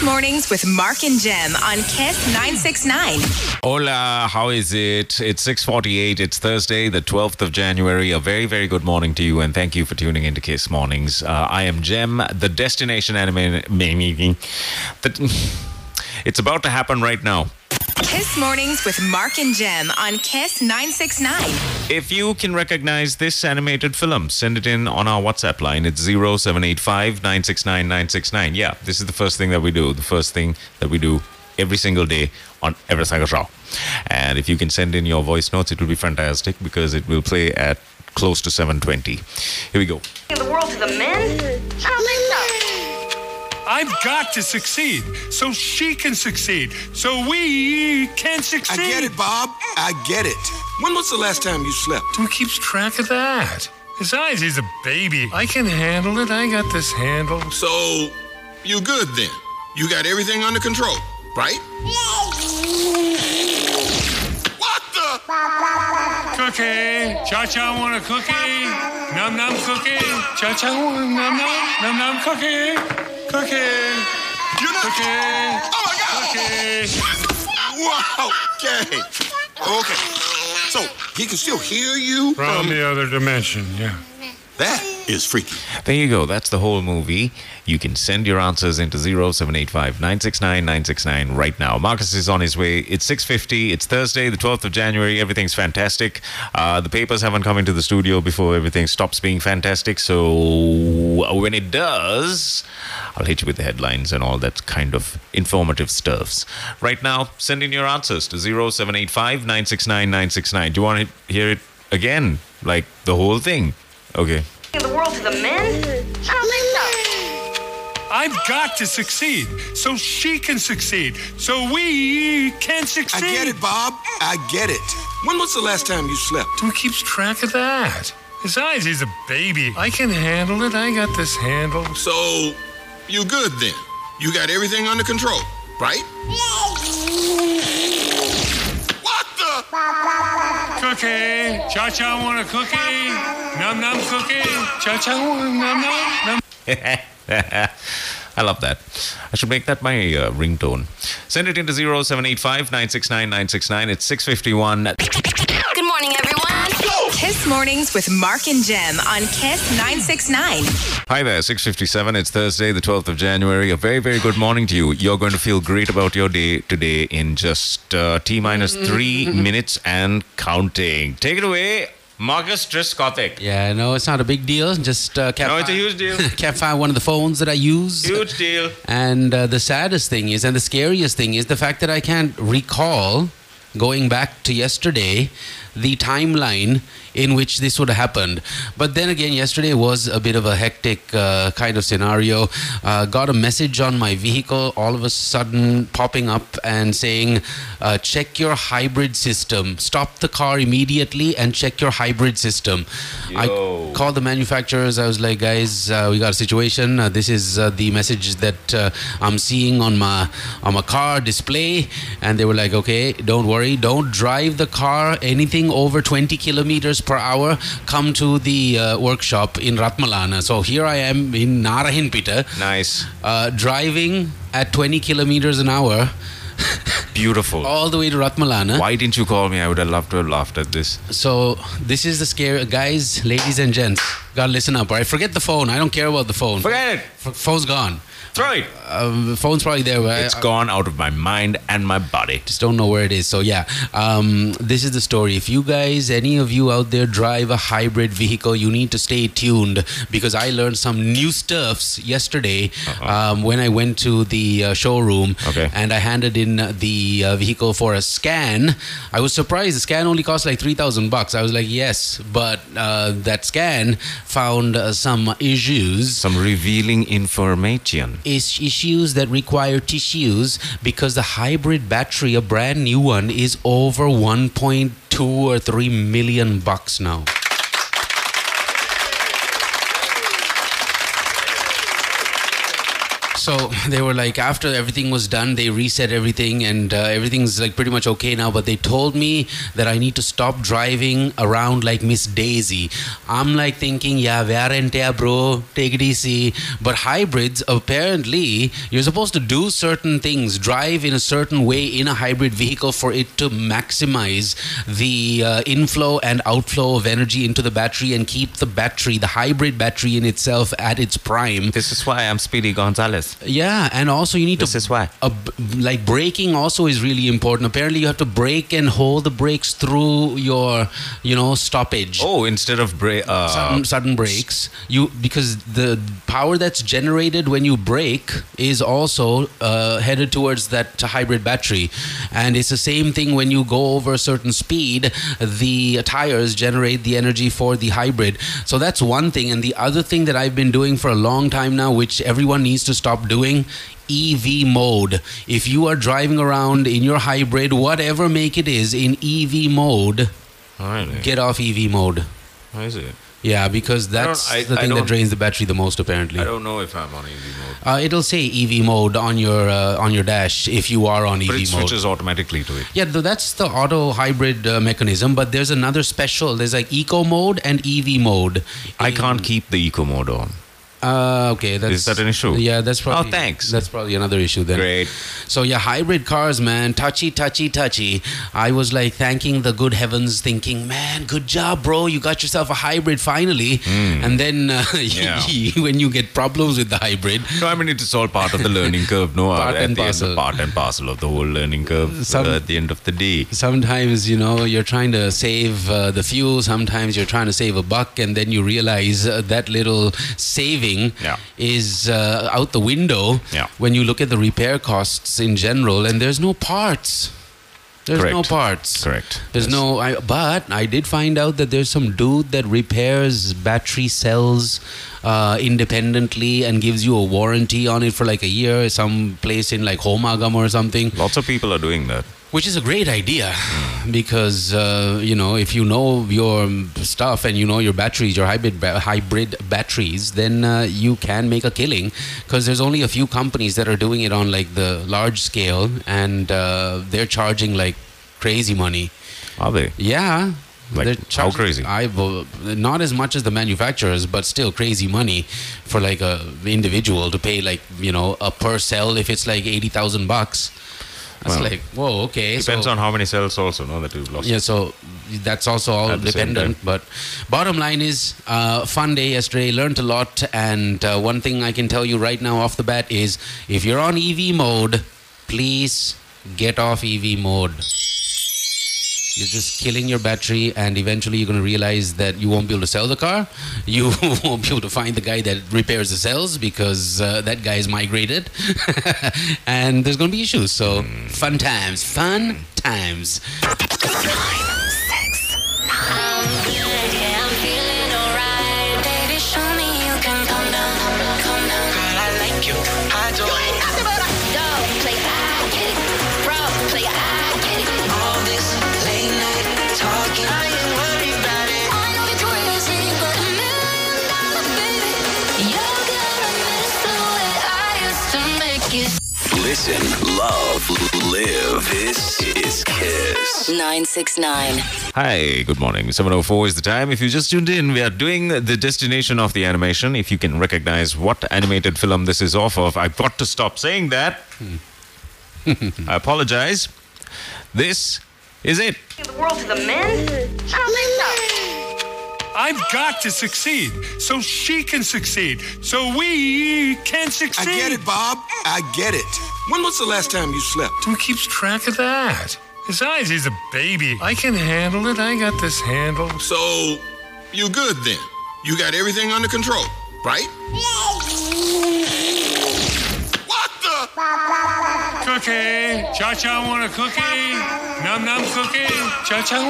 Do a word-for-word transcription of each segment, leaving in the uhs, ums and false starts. Kiss Mornings with Mark and Jem on Kiss nine six nine. Hola, how is it? It's six forty-eight. It's Thursday, the twelfth of January. A very, very good morning to you, and thank you for tuning in to Kiss Mornings. Uh, I am Jem, the destination anime. It's about to happen right now. Kiss Mornings with Mark and Jem on Kiss nine six nine. If you can recognize this animated film, send it in on our WhatsApp line. It's zero seven eight five nine six nine nine six nine. Yeah, this is the first thing that we do. The first thing that we do every single day on every single show. And if you can send in your voice notes, it will be fantastic because it will play at close to seven twenty. Here we go. The world to the men? I've got to succeed so she can succeed so we can succeed. I get it, Bob. I get it. When was the last time you slept? Who keeps track of that? Besides, he's a baby. I can handle it. I got this handled. So, you good then? You got everything under control, right? What the? Cookie. Cha-cha want a cookie? Num-num cookie. Cha-cha want a num-num. Num-num cookie. Cookie! You're not... Cookie! Oh, my God! Cookie! Wow! Okay. Okay. So, he can still hear you? From, from the other dimension, yeah. That is freaky. There you go. That's the whole movie. You can send your answers into zero seven eight five nine six nine nine six nine right now. Marcus is on his way. It's six fifty. It's Thursday, the twelfth of January. Everything's fantastic. Uh, the papers haven't come into the studio before everything stops being fantastic. So when it does, I'll hit you with the headlines and all that kind of informative stuffs. Right now, send in your answers to zero seven eight five nine six nine nine six nine. Do you want to hear it again? Like the whole thing? Okay. The world to the men? I've got to succeed so she can succeed so we can succeed. I get it, Bob. I get it. When was the last time you slept? Who keeps track of that? Besides, he's a baby. I can handle it. I got this handled. So... you good then? You got everything under control, right? What the? Cookie. Cha-cha want a cookie? Num-num cookie. Cha-cha want a num-num. I love that. I should make that my uh, ringtone. Send it into zero seven eight five nine six nine nine six nine. It's six fifty-one. Good morning, everyone. Kiss Mornings with Mark and Jem on Kiss nine six nine. Hi there, six fifty-seven. It's Thursday, the twelfth of January. A very, very good morning to you. You're going to feel great about your day today in just uh, T-minus three minutes and counting. Take it away, Marcus Triscothic. Yeah, no, it's not a big deal. Just uh, kept. No, it's a huge deal. Kept fire one of the phones that I use. Huge deal. And uh, the saddest thing is, and the scariest thing is, the fact that I can't recall, going back to yesterday, the timeline in which this would have happened. But then again, yesterday was a bit of a hectic uh, kind of scenario. Uh, got a message on my vehicle all of a sudden popping up and saying, uh, check your hybrid system. Stop the car immediately and check your hybrid system. Yo. I called the manufacturers. I was like, guys, uh, we got a situation. Uh, this is uh, the message that uh, I'm seeing on my, on my car display. And they were like, okay, don't worry. Don't drive the car anything over twenty kilometers per hour, come to the uh, workshop in Ratmalana. So here I am in Narahinpita. Nice. Uh, driving at twenty kilometers an hour. Beautiful. All the way to Ratmalana. Why didn't you call me? I would have loved to have laughed at this. So this is the scary... Guys, ladies and gents, gotta listen up. Right? Forget the phone. I don't care about the phone. Forget it. F- phone's gone. Throw it. Uh, the phone's probably there. Where it's I, gone out of my mind and my body. Just don't know where it is. So yeah, um, this is the story. If you guys, any of you out there drive a hybrid vehicle, you need to stay tuned because I learned some new stuffs yesterday uh-huh. um, when I went to the uh, showroom okay. and I handed in the uh, vehicle for a scan. I was surprised. The scan only cost like three thousand bucks. I was like, yes, but uh, that scan found uh, some issues. Some revealing information. Is issues that require tissues because the hybrid battery, a brand new one, is over one point two or three million bucks now. So they were like, after everything was done, they reset everything and uh, everything's like pretty much okay now. But they told me that I need to stop driving around like Miss Daisy. I'm like thinking, yeah, varentea, bro, take it easy. But hybrids, apparently, you're supposed to do certain things, drive in a certain way in a hybrid vehicle for it to maximize the uh, inflow and outflow of energy into the battery and keep the battery, the hybrid battery in itself, at its prime. This is why I'm Speedy Gonzalez. Yeah, and also you need this to... This is why. Uh, like braking also is really important. Apparently you have to brake and hold the brakes through your, you know, stoppage. Oh, instead of brake... Uh, sudden, sudden brakes. You, because the power that's generated when you brake is also uh, headed towards that hybrid battery. And it's the same thing when you go over a certain speed, the tires generate the energy for the hybrid. So that's one thing. And the other thing that I've been doing for a long time now, which everyone needs to stop doing, E V mode. If you are driving around in your hybrid, whatever make it is, in E V mode, really? Get off E V mode. Why is it? Yeah, because that's I I, the thing that drains the battery the most, apparently. I don't know if I'm on E V mode. Uh, it'll say E V mode on your uh, on your dash if you are on but E V mode. It switches mode. Automatically to it. Yeah, that's the auto hybrid uh, mechanism. But there's another special. There's like eco mode and E V mode. I In, can't keep the eco mode on. Uh, okay, that's, is that an issue? Yeah, that's probably. Oh, thanks. That's probably another issue then. Great. So yeah, hybrid cars, man, touchy, touchy, touchy. I was like thanking the good heavens, thinking, man, good job, bro. You got yourself a hybrid finally. Mm. And then uh, yeah. when you get problems with the hybrid, no, I mean it's all part of the learning curve. No, part at and the parcel. End, part and parcel of the whole learning curve. Some, uh, at the end of the day, sometimes you know you're trying to save uh, the fuel. Sometimes you're trying to save a buck, and then you realize uh, that little saving. Yeah. Is uh, out the window yeah. when you look at the repair costs in general, and there's no parts. There's Correct. no parts. Correct. There's yes. no. I, but I did find out that there's some dude that repairs battery cells uh, independently and gives you a warranty on it for like a year. Some place in like Homagam or something. Lots of people are doing that. Which is a great idea because, uh, you know, if you know your stuff and you know your batteries, your hybrid ba- hybrid batteries, then uh, you can make a killing because there's only a few companies that are doing it on like the large scale and uh, they're charging like crazy money. Are they? Yeah. Like charging, how crazy? I've, uh, not as much as the manufacturers, but still crazy money for like a individual to pay like, you know, a per cell if it's like eighty thousand bucks. It's well, like, whoa, okay. Depends so, on how many cells also, no, that you've lost. Yeah, so that's also all dependent. But bottom line is, uh, fun day yesterday, learned a lot. And uh, one thing I can tell you right now off the bat is, if you're on E V mode, please get off E V mode. You're just killing your battery and eventually you're going to realize that you won't be able to sell the car. You won't be able to find the guy that repairs the cells because uh, that guy is migrated. And there's going to be issues. So fun times. Fun times. Nine, six, nine. Listen, love, live. This is KISS nine six nine. Hi, good morning. seven oh four is the time. If you just tuned in, we are doing the destination of the animation. If you can recognize what animated film this is off of, I've got to stop saying that. I apologize. This is it. The world to the men? I don't think so. I've got to succeed so she can succeed so we can succeed. I get it, Bob. I get it. When was the last time you slept? Who keeps track of that? Besides, he's a baby. I can handle it. I got this handled. So, you good then? You got everything under control, right? What the? Cookie. Cha-Cha want a cookie? Nom nom cookie, cha cha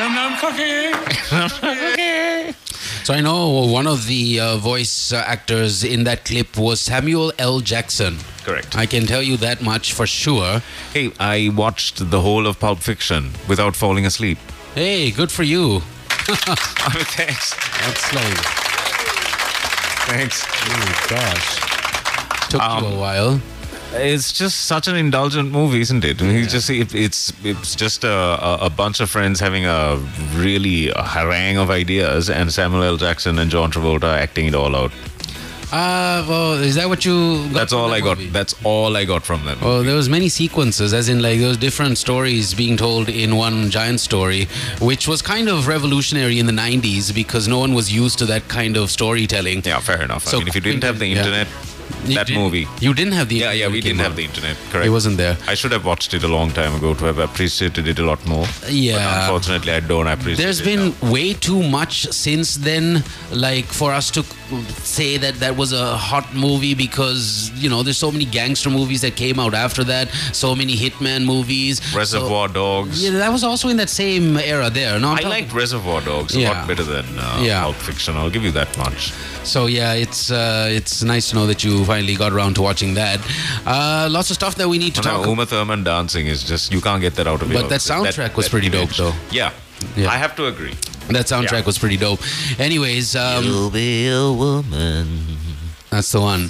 nom nom nom nom cookie. So I know one of the uh, voice uh, actors in that clip was Samuel L. Jackson. Correct. I can tell you that much for sure. Hey, I watched the whole of Pulp Fiction without falling asleep. Hey, good for you. I mean, thanks. That's like. Thanks. Oh gosh. Took um, you a while. It's just such an indulgent movie, isn't it? Yeah. He's just it, it's it's just a, a bunch of friends having a really a harangue of ideas, and Samuel L. Jackson and John Travolta acting it all out. Ah, uh, well, is that what you got? That's all I got. That's all I got from them. Well, there was many sequences, as in like those different stories being told in one giant story, which was kind of revolutionary in the nineties because no one was used to that kind of storytelling. Yeah, fair enough. So I mean, if you didn't have the internet... Yeah. You that movie. You didn't have the internet. Yeah, yeah, we didn't out. have the internet, correct. It wasn't there. I should have watched it a long time ago to have appreciated it a lot more. Yeah. But unfortunately, I don't appreciate There's it. There's been now. way too much since then, like, for us to say that that was a hot movie because, you know, there's so many gangster movies that came out after that, so many hitman movies. Reservoir so, Dogs. Yeah, that was also in that same era there. No, I talking, liked Reservoir Dogs yeah. a lot better than uh, yeah. Pulp Fiction. I'll give you that much. So, yeah, it's uh, it's nice to know that you finally got around to watching that. Uh, lots of stuff that we need to no, talk about. Uma Thurman dancing is just, you can't get that out of your But that soundtrack that, was that pretty image. dope, though. Yeah, yeah, I have to agree. That soundtrack yeah. was pretty dope. Anyways. Um, You'll be a woman. That's the one.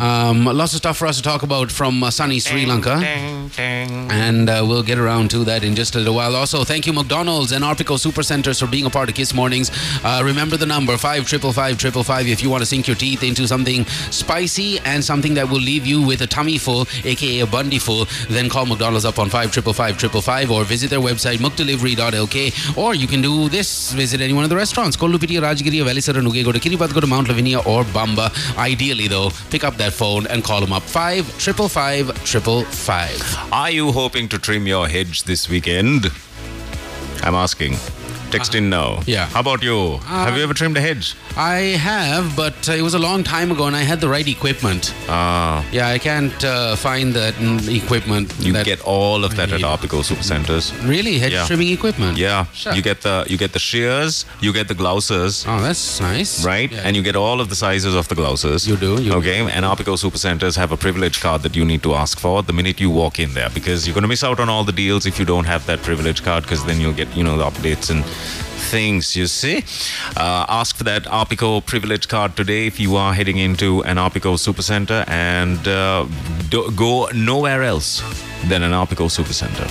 Um, lots of stuff for us to talk about from uh, sunny Sri Lanka. Ding, ding, ding. And uh, we'll get around to that in just a little while. Also, thank you, McDonald's and Arpico Supercenters, for being a part of Kiss Mornings. Uh, remember the number, five five five five five five, if you want to sink your teeth into something spicy and something that will leave you with a tummy full, a k a a bundy full. Then call McDonald's up on five five five five five five or visit their website, mukdelivery dot l k. Or you can do this, visit any one of the restaurants, Kolupitiya, Rajgiriya, Velisara, Nugegoda, Kiribathgoda, Mount Lavinia, or Bamba. Ideally, though, pick up that phone and call them up. five five five five five five. Are you hoping to trim your hedge this weekend? I'm asking. Text uh, in now. Yeah. How about you? Uh, have you ever trimmed a hedge? I have, but uh, it was a long time ago and I had the right equipment. Ah. Uh, yeah, I can't uh, find that mm, equipment. You that get all of that at Arpico Supercenters. Really? Hedge yeah. trimming equipment? Yeah. Sure. You get the you get the shears, you get the glouses. Oh, that's nice. Right? Yeah, and you get all of the sizes of the glouses. You do. You okay. Do. And Arpico Supercenters have a privilege card that you need to ask for the minute you walk in there, because you're going to miss out on all the deals if you don't have that privilege card, because then you'll get, you know, the updates and things, you see. Uh, ask for that Arpico privilege card today if you are heading into an Arpico Supercenter, and uh, do, go nowhere else than an Arpico Supercenter.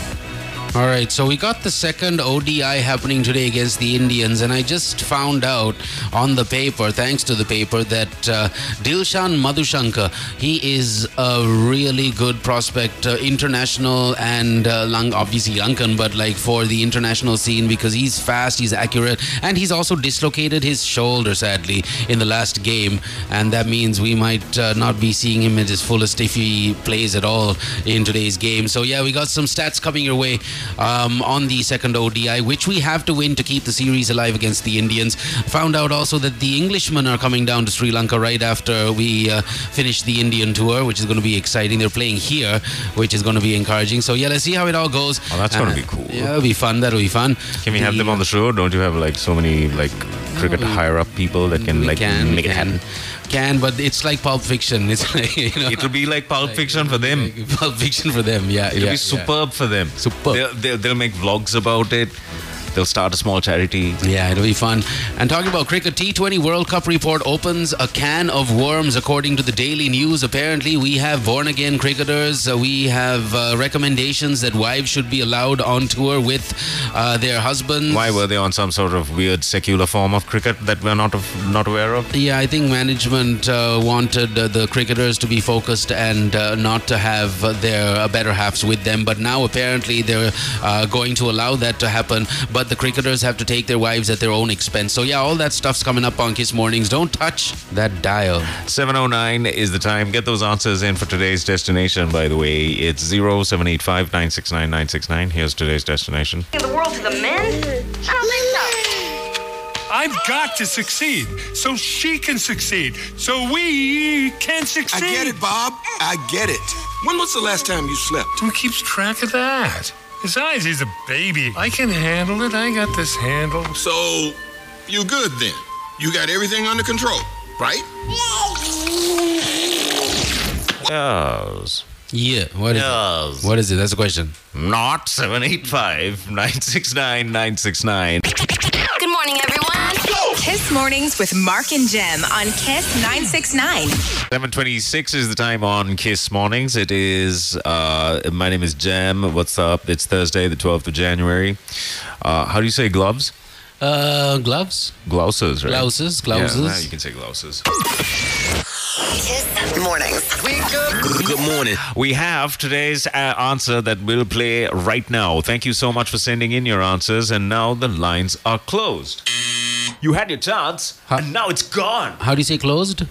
All right, so we got the second O D I happening today against the Indians, and I just found out on the paper, thanks to the paper, that uh, Dilshan Madushanka, he is a really good prospect, uh, international and uh, Lang- obviously Lankan, but like for the international scene, because he's fast, he's accurate, and he's also dislocated his shoulder, sadly, in the last game, and that means we might uh, not be seeing him at his fullest if he plays at all in today's game. So yeah, we got some stats coming your way. Um, on the second O D I, which we have to win to keep the series alive against the Indians. Found out also that the Englishmen are coming down to Sri Lanka right after we uh, finish the Indian tour, which is going to be exciting. They're playing here, which is going to be encouraging. So yeah, let's see how it all goes. Oh, that's uh, going to be cool. Yeah, it'll be fun. That'll be fun. Can we the, have them on the show? Don't you have like so many like cricket no, we, higher-up people that can like can, make it happen? Can, but it's like Pulp Fiction. It's like, you know, it'll be like Pulp like, Fiction for them. Like Pulp Fiction for them. Yeah, it'll yeah, be superb yeah. for them. Superb. They'll, they'll, they'll make vlogs about it. They'll start a small charity. Yeah, it'll be fun. And talking about cricket, T twenty World Cup report opens a can of worms, according to the Daily News. Apparently, we have born-again cricketers. We have uh, recommendations that wives should be allowed on tour with uh, their husbands. Why were they on some sort of weird secular form of cricket that we're not, of, not aware of? Yeah, I think management uh, wanted uh, the cricketers to be focused and uh, not to have uh, their uh, better halves with them. But now, apparently, they're uh, going to allow that to happen. But the cricketers have to take their wives at their own expense. So yeah, all that stuff's coming up on Kiss Mornings. Don't touch that dial. seven oh nine is the time. Get those answers in for today's destination, by the way. It's zero seven eight five nine six nine nine six nine. Here's today's destination. The world to the men? I don't think so. I've got to succeed so she can succeed so we can succeed. I get it, Bob. I get it. When was the last time you slept? Who keeps track of that? Besides, he's a baby. I can handle it. I got this handle. So, you good then? You got everything under control, right? Yes. Yeah. What is yes. it? What is it? That's the question. Not seven eight five nine six nine nine six nine. Good morning, everyone. Kiss Mornings with Mark and Jem on KISS nine six nine. seven twenty-six is the time on KISS Mornings. It is, uh, my name is Jem. What's up? It's Thursday, the twelfth of January. Uh, how do you say gloves? Uh, gloves? Glouses, right? Glouses, glouses. Yeah, you can say glouses. KISS Mornings. We good. Good morning. We have today's uh, answer that we'll play right now. Thank you so much for sending in your answers. And now the lines are closed. You had your chance, huh? And now it's gone. How do you say closed?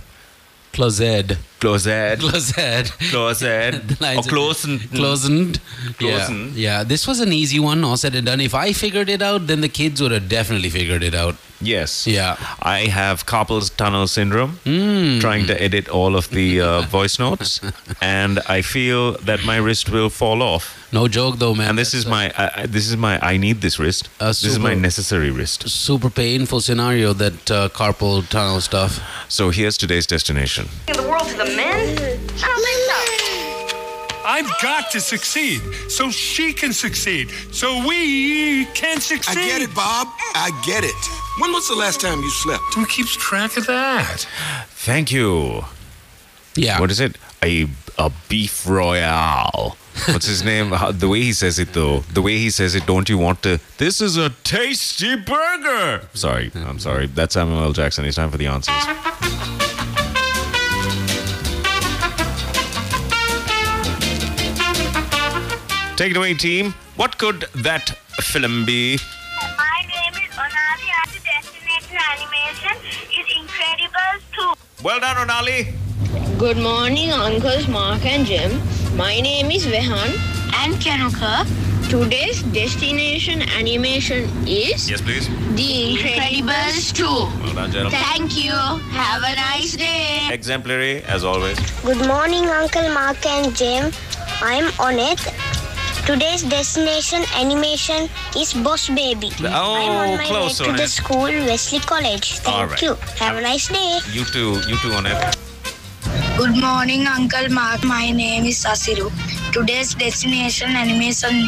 Closed. Closed. Closed. Closed. Or closened. Closened. Yeah. yeah, this was an easy one. All said and done. If I figured it out, then the kids would have definitely figured it out. Yes. Yeah. I have carpal tunnel syndrome, mm. trying to edit all of the uh, voice notes, and I feel that my wrist will fall off. No joke, though, man. And this That's is my, uh, this is my, I need this wrist. Uh, super, this is my necessary wrist. Super painful scenario, that uh, carpal tunnel stuff. So here's today's destination. In the world to the men, I've got to succeed so she can succeed so we can succeed. I get it, Bob. I get it. When was the last time you slept? Who keeps track of that? Thank you. Yeah. What is it? A, a beef royale. What's his name? How, the way he says it, though. The way he says it, don't you want to... This is a tasty burger. Sorry. I'm sorry. That's Samuel L. Jackson. It's time for the answers. Take it away, team. What could that film be? My name is Onali. I'm the destination animation is Incredibles two. Well done, Onali. Good morning, Uncles Mark and Jim. My name is Vehan. I'm Chanukka. Today's destination animation is... Yes, please. The Incredibles two. Well done, gentlemen. Thank you. Have a nice day. Exemplary, as always. Good morning, Uncle Mark and Jim. I'm Onet. Today's destination animation is Boss Baby. Oh, I'm on my close, way to Onet. The school, Wesley College. Thank right. you. Have a nice day. You too. You too, Onet. Good morning, Uncle Mark. My name is Asiru. Today's destination animation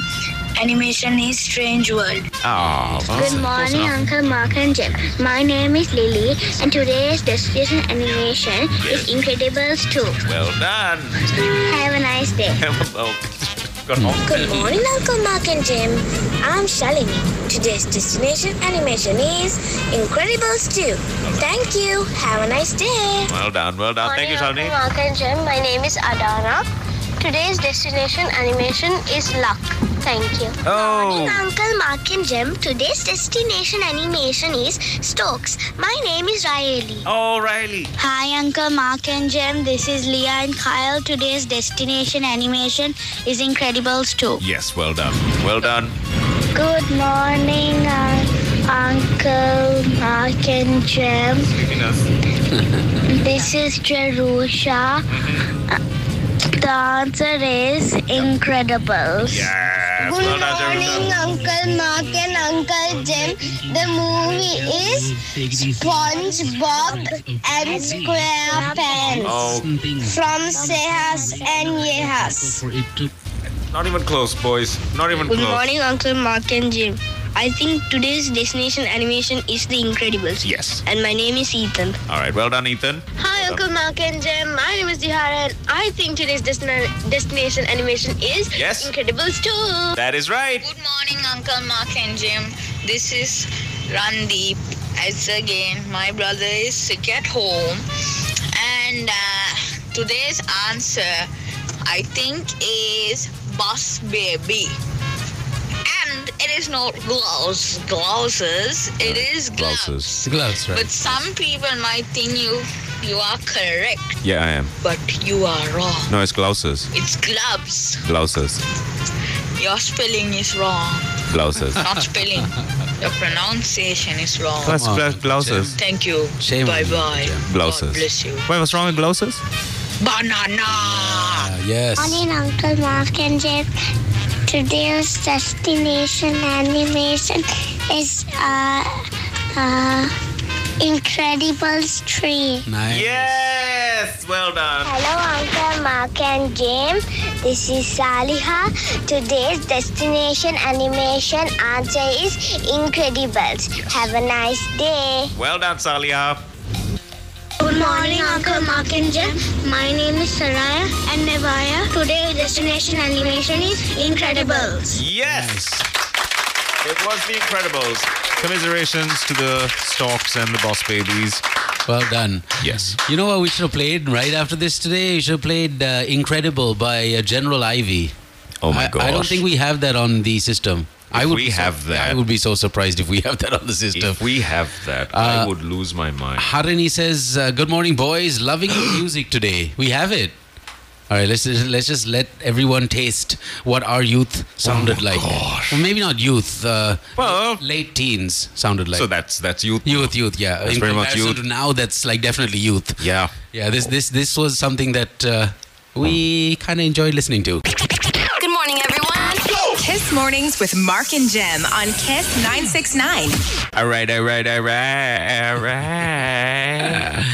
animation is Strange World. Oh, good morning, Uncle Mark and Jim. My name is Lily, and today's destination animation yes. is Incredibles two. Well done. Have a nice day. Good morning, Uncle Mark and Jim. I'm Shalini. Today's destination animation is Incredibles two. Thank you. Have a nice day. Well done, well done. Thank you, Shalini. Good morning, Uncle Mark and Jim. My name is Adana. Today's destination animation is Luck. Thank you. Oh. Morning, Uncle Mark and Jim. Today's destination animation is Stokes. My name is Riley. Oh, Riley. Hi, Uncle Mark and Jim. This is Leah and Kyle. Today's destination animation is Incredibles two. Yes, well done. Well done. Good morning, uh, Uncle Mark and Jim. This is Jerusha. Uh, The answer is Incredibles. Yes. Good well done, morning, Uncle Mark and Uncle Jim. The movie is SpongeBob and SquarePants oh. from Sehas and Yehas. Not even close, boys. Not even Good close. Good morning, Uncle Mark and Jim. I think today's destination animation is The Incredibles. Yes. And my name is Ethan. All right. Well done, Ethan. Hi, well Uncle done. Mark and Jim. My name is Dihara, and I think today's destin- destination animation is yes. Incredibles two. That is right. Good morning, Uncle Mark and Jim. This is Randeep. It's again, my brother is sick at home. And uh, today's answer, I think, is Boss Baby. It is not gloves, glouses. It is gloves. Gloves, right? But some people might think you you are correct. Yeah, I am. But you are wrong. No, it's glouses. It's gloves. Glouses. Your spelling is wrong. Glouses. Not spelling. Your pronunciation is wrong. Plus, plus glouses. Thank you. Shame. Bye bye. Glouses. God bless you. Wait, what's wrong with glouses? Banana. Uh, yes. Morning, Uncle Mark and Jeff. Today's destination animation is uh, uh, Incredibles three. Nice. Yes! Well done. Hello, Uncle Mark and Game. This is Saliha. Today's destination animation answer is Incredibles. Have a nice day. Well done, Saliha. Good morning, Uncle Mark and Jim. My name is Saraya and Nevaya. Today's destination animation is Incredibles. Yes! It was The Incredibles. Commiserations to the Stokes and the Boss Babies. Well done. Yes. You know what we should have played right after this today? We should have played uh, Incredible by uh, General Ivy. Oh my gosh. I, I don't think we have that on the system. If I would we have so, that. I would be so surprised if we have that on the system. If we have that, uh, I would lose my mind. Harini says, uh, good morning, boys. Loving the music today. We have it. All right, let's let's just let everyone taste what our youth sounded oh like. Gosh. Well, maybe not youth. Uh, well, late teens sounded like. So that's that's youth. Youth, youth, yeah. That's in very much youth. Now that's like definitely youth. Yeah. Yeah. This this this was something that uh, we kind of enjoyed listening to. Good morning, everyone. Go! Kiss Mornings with Mark and Jem on Kiss nine six nine. All right, all right, all right, all right.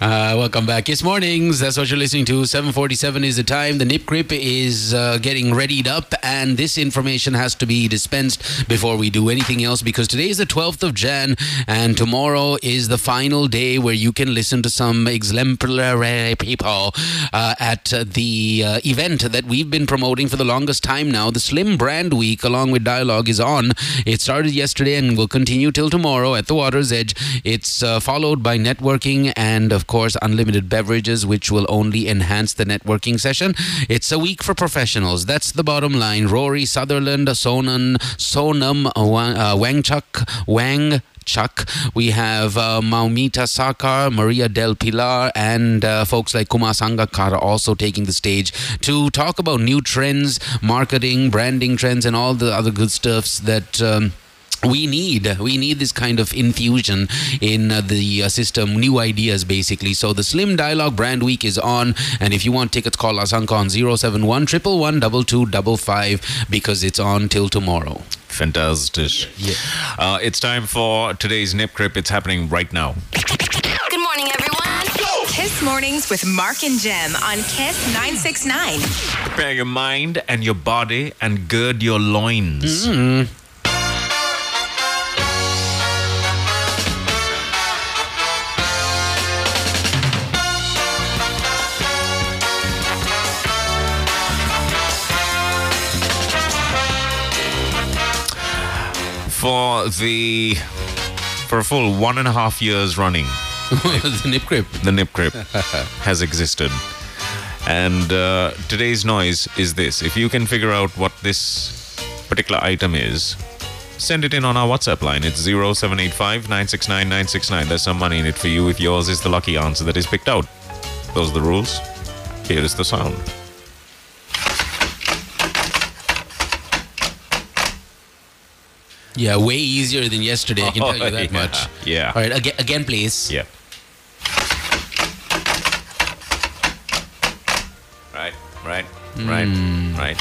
Uh, welcome back. It's mornings. That's what you're listening to. seven forty-seven is the time. The Nip Grip is uh, getting readied up, and this information has to be dispensed before we do anything else, because today is the twelfth of January, and tomorrow is the final day where you can listen to some exemplary people uh, at the uh, event that we've been promoting for the longest time now. The Slim Brand Week, along with Dialogue, is on. It started yesterday and will continue till tomorrow at the Water's Edge. It's uh, followed by networking and, of course, course unlimited beverages, which will only enhance the networking session. It's a week for professionals. That's the bottom line. Rory Sutherland, Sonan, Sonam uh, Wangchuk, Wang Chuck. We have uh, Maumita Sarkar, Maria Del Pilar, and uh, folks like Kumar Sangakkara also taking the stage to talk about new trends, marketing, branding trends, and all the other good stuffs that um, We need we need this kind of infusion in uh, the uh, system, new ideas basically. So the Slim Dialogue Brand Week is on, and if you want tickets, call Asanka on zero seven one, one one one, two two five five because it's on till tomorrow. Fantastic. Yeah. Uh, it's time for today's Nip Grip. It's happening right now. Good morning, everyone. Go! Kiss Mornings with Mark and Jem on Kiss nine six nine. Prepare your mind and your body and gird your loins. Mm-hmm. For the for a full one and a half years running, the Nip Grip, the Nip Grip has existed, and uh, today's noise is this. If you can figure out what this particular item is, send it in on our WhatsApp line. It's zero seven eight five, nine six nine, nine six nine. There's some money in it for you if yours is the lucky answer that is picked out. Those are the rules. Here is the sound. Yeah, way easier than yesterday, I can tell you that yeah. much. Yeah. All right, again, again please. Yeah. Right, right, right, mm. right.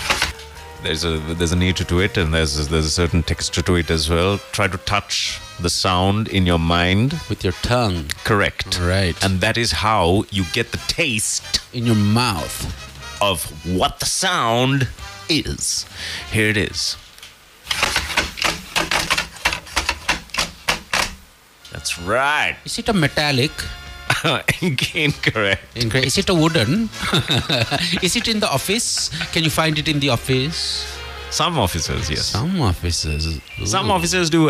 There's a there's a nature to it, and there's there's a certain texture to it as well. Try to touch the sound in your mind with your tongue. Correct. Right. And that is how you get the taste in your mouth of what the sound is. Here it is. That's right. Is it a metallic? Incorrect. Incorrect. Is it a wooden? Is it in the office? Can you find it in the office? Some offices, yes. Some offices. Ooh. Some offices do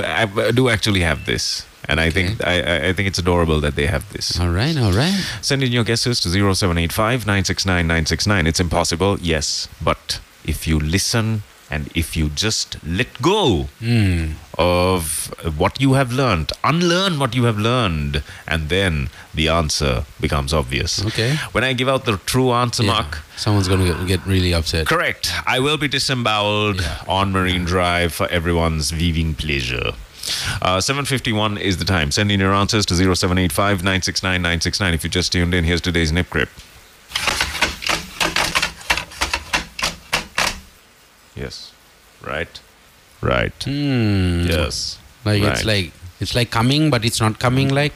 do actually have this, and okay. I think I, I think it's adorable that they have this. All right, all right. Send in your guesses to zero seven eight five, nine six nine, nine six nine. It's impossible, yes, but if you listen. And if you just let go mm. of what you have learned, unlearn what you have learned, and then the answer becomes obvious. Okay. When I give out the true answer, yeah. Mark... Someone's going to get really upset. Correct. I will be disemboweled yeah. on Marine Drive for everyone's viewing pleasure. Uh, seven fifty-one is the time. Send in your answers to zero seven eight five, nine six nine, nine six nine. If you just tuned in, here's today's Nip Grip. Yes. Right. Right. Mm. Yes. Like right. It's like it's like coming, but it's not coming like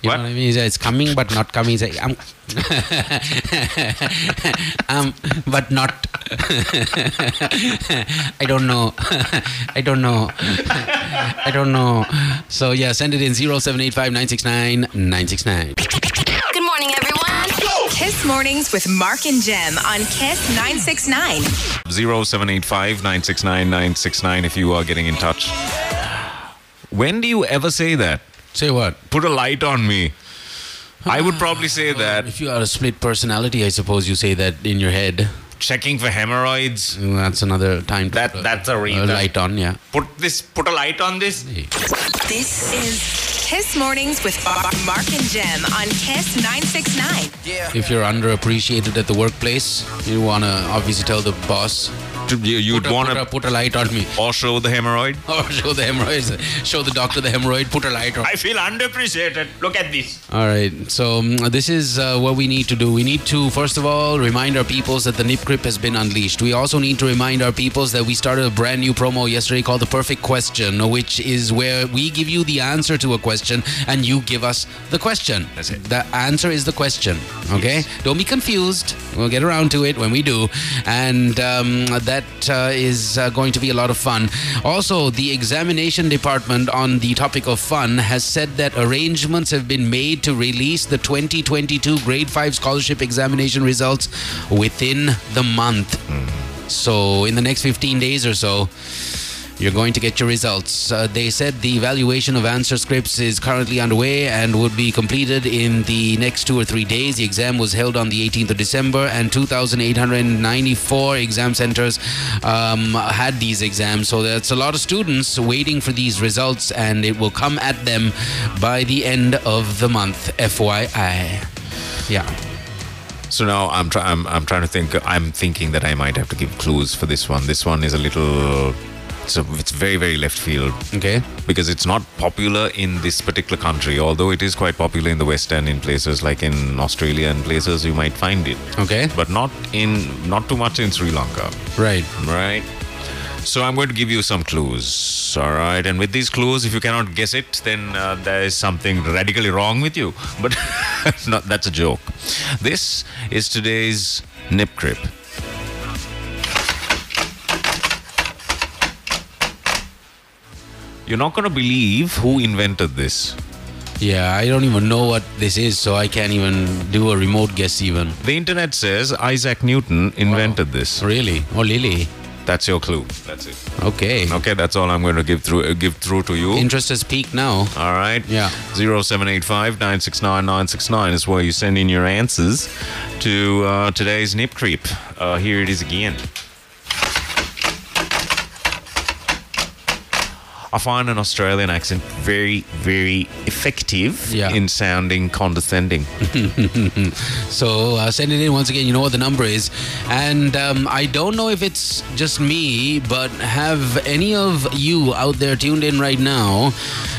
You what? know what I mean? It's coming but not coming. It's like, I'm, um, but not. I don't know. I don't know. I don't know. So yeah, send it in zero seven eight five nine six nine nine six nine. Good morning, everyone. Go! Kiss Mornings with Mark and Jem on Kiss nine six nine. zero seven eight five nine six nine nine six nine. If you are getting in touch, when do you ever say that? Say what? Put a light on me. I would probably say well, that. If you are a split personality, I suppose you say that in your head. Checking for hemorrhoids. That's another time. To that put a, that's a reason. A light on, yeah. Put this. Put a light on this. This is Kiss Mornings with Mark and Jem on Kiss nine six nine. Yeah. If you're underappreciated at the workplace, you wanna obviously tell the boss. You'd put a, want to put, put a light on me, or show the hemorrhoid, or show the hemorrhoids, show the doctor the hemorrhoid. Put a light on. I feel underappreciated. Look at this. All right, so um, this is uh, what we need to do. We need to first of all remind our peoples that the nip grip has been unleashed. We also need to remind our peoples that we started a brand new promo yesterday called the Perfect Question, which is where we give you the answer to a question and you give us the question. That's it. The answer is the question. Okay, yes. Don't be confused. We'll get around to it when we do, and um, that. That uh, is uh, going to be a lot of fun. Also, the examination department on the topic of fun has said that arrangements have been made to release the twenty twenty-two grade five scholarship examination results within the month. Mm. So in the next fifteen days or so, you're going to get your results. Uh, they said the evaluation of answer scripts is currently underway and would be completed in the next two or three days. The exam was held on the eighteenth of December, and two thousand eight hundred ninety-four exam centers um, had these exams. So that's a lot of students waiting for these results, and it will come at them by the end of the month, F Y I. Yeah. So now I'm, try- I'm, I'm trying to think. I'm thinking that I might have to give clues for this one. This one is a little... So it's very, very left field. Okay. Because it's not popular in this particular country, although it is quite popular in the West and in places like in Australia and places you might find it. Okay. But not in, not too much in Sri Lanka. Right. Right. So I'm going to give you some clues. All right. And with these clues, if you cannot guess it, then uh, there is something radically wrong with you. But no, that's a joke. This is today's Nip Grip. You're not going to believe who invented this. Yeah, I don't even know what this is, so I can't even do a remote guess even. The internet says Isaac Newton invented wow. this. Really? Oh, Lily. That's your clue. That's it. Okay. Okay, that's all I'm going to give through uh, give through to you. Interest has peaked now. All right. Yeah. zero seven eight five nine six nine nine six nine is where you send in your answers to uh, today's Nip Creep. Uh, here it is again. I find an Australian accent very, very effective yeah. in sounding condescending. So uh, send it in once again. You know what the number is. And um, I don't know if it's just me, but have any of you out there tuned in right now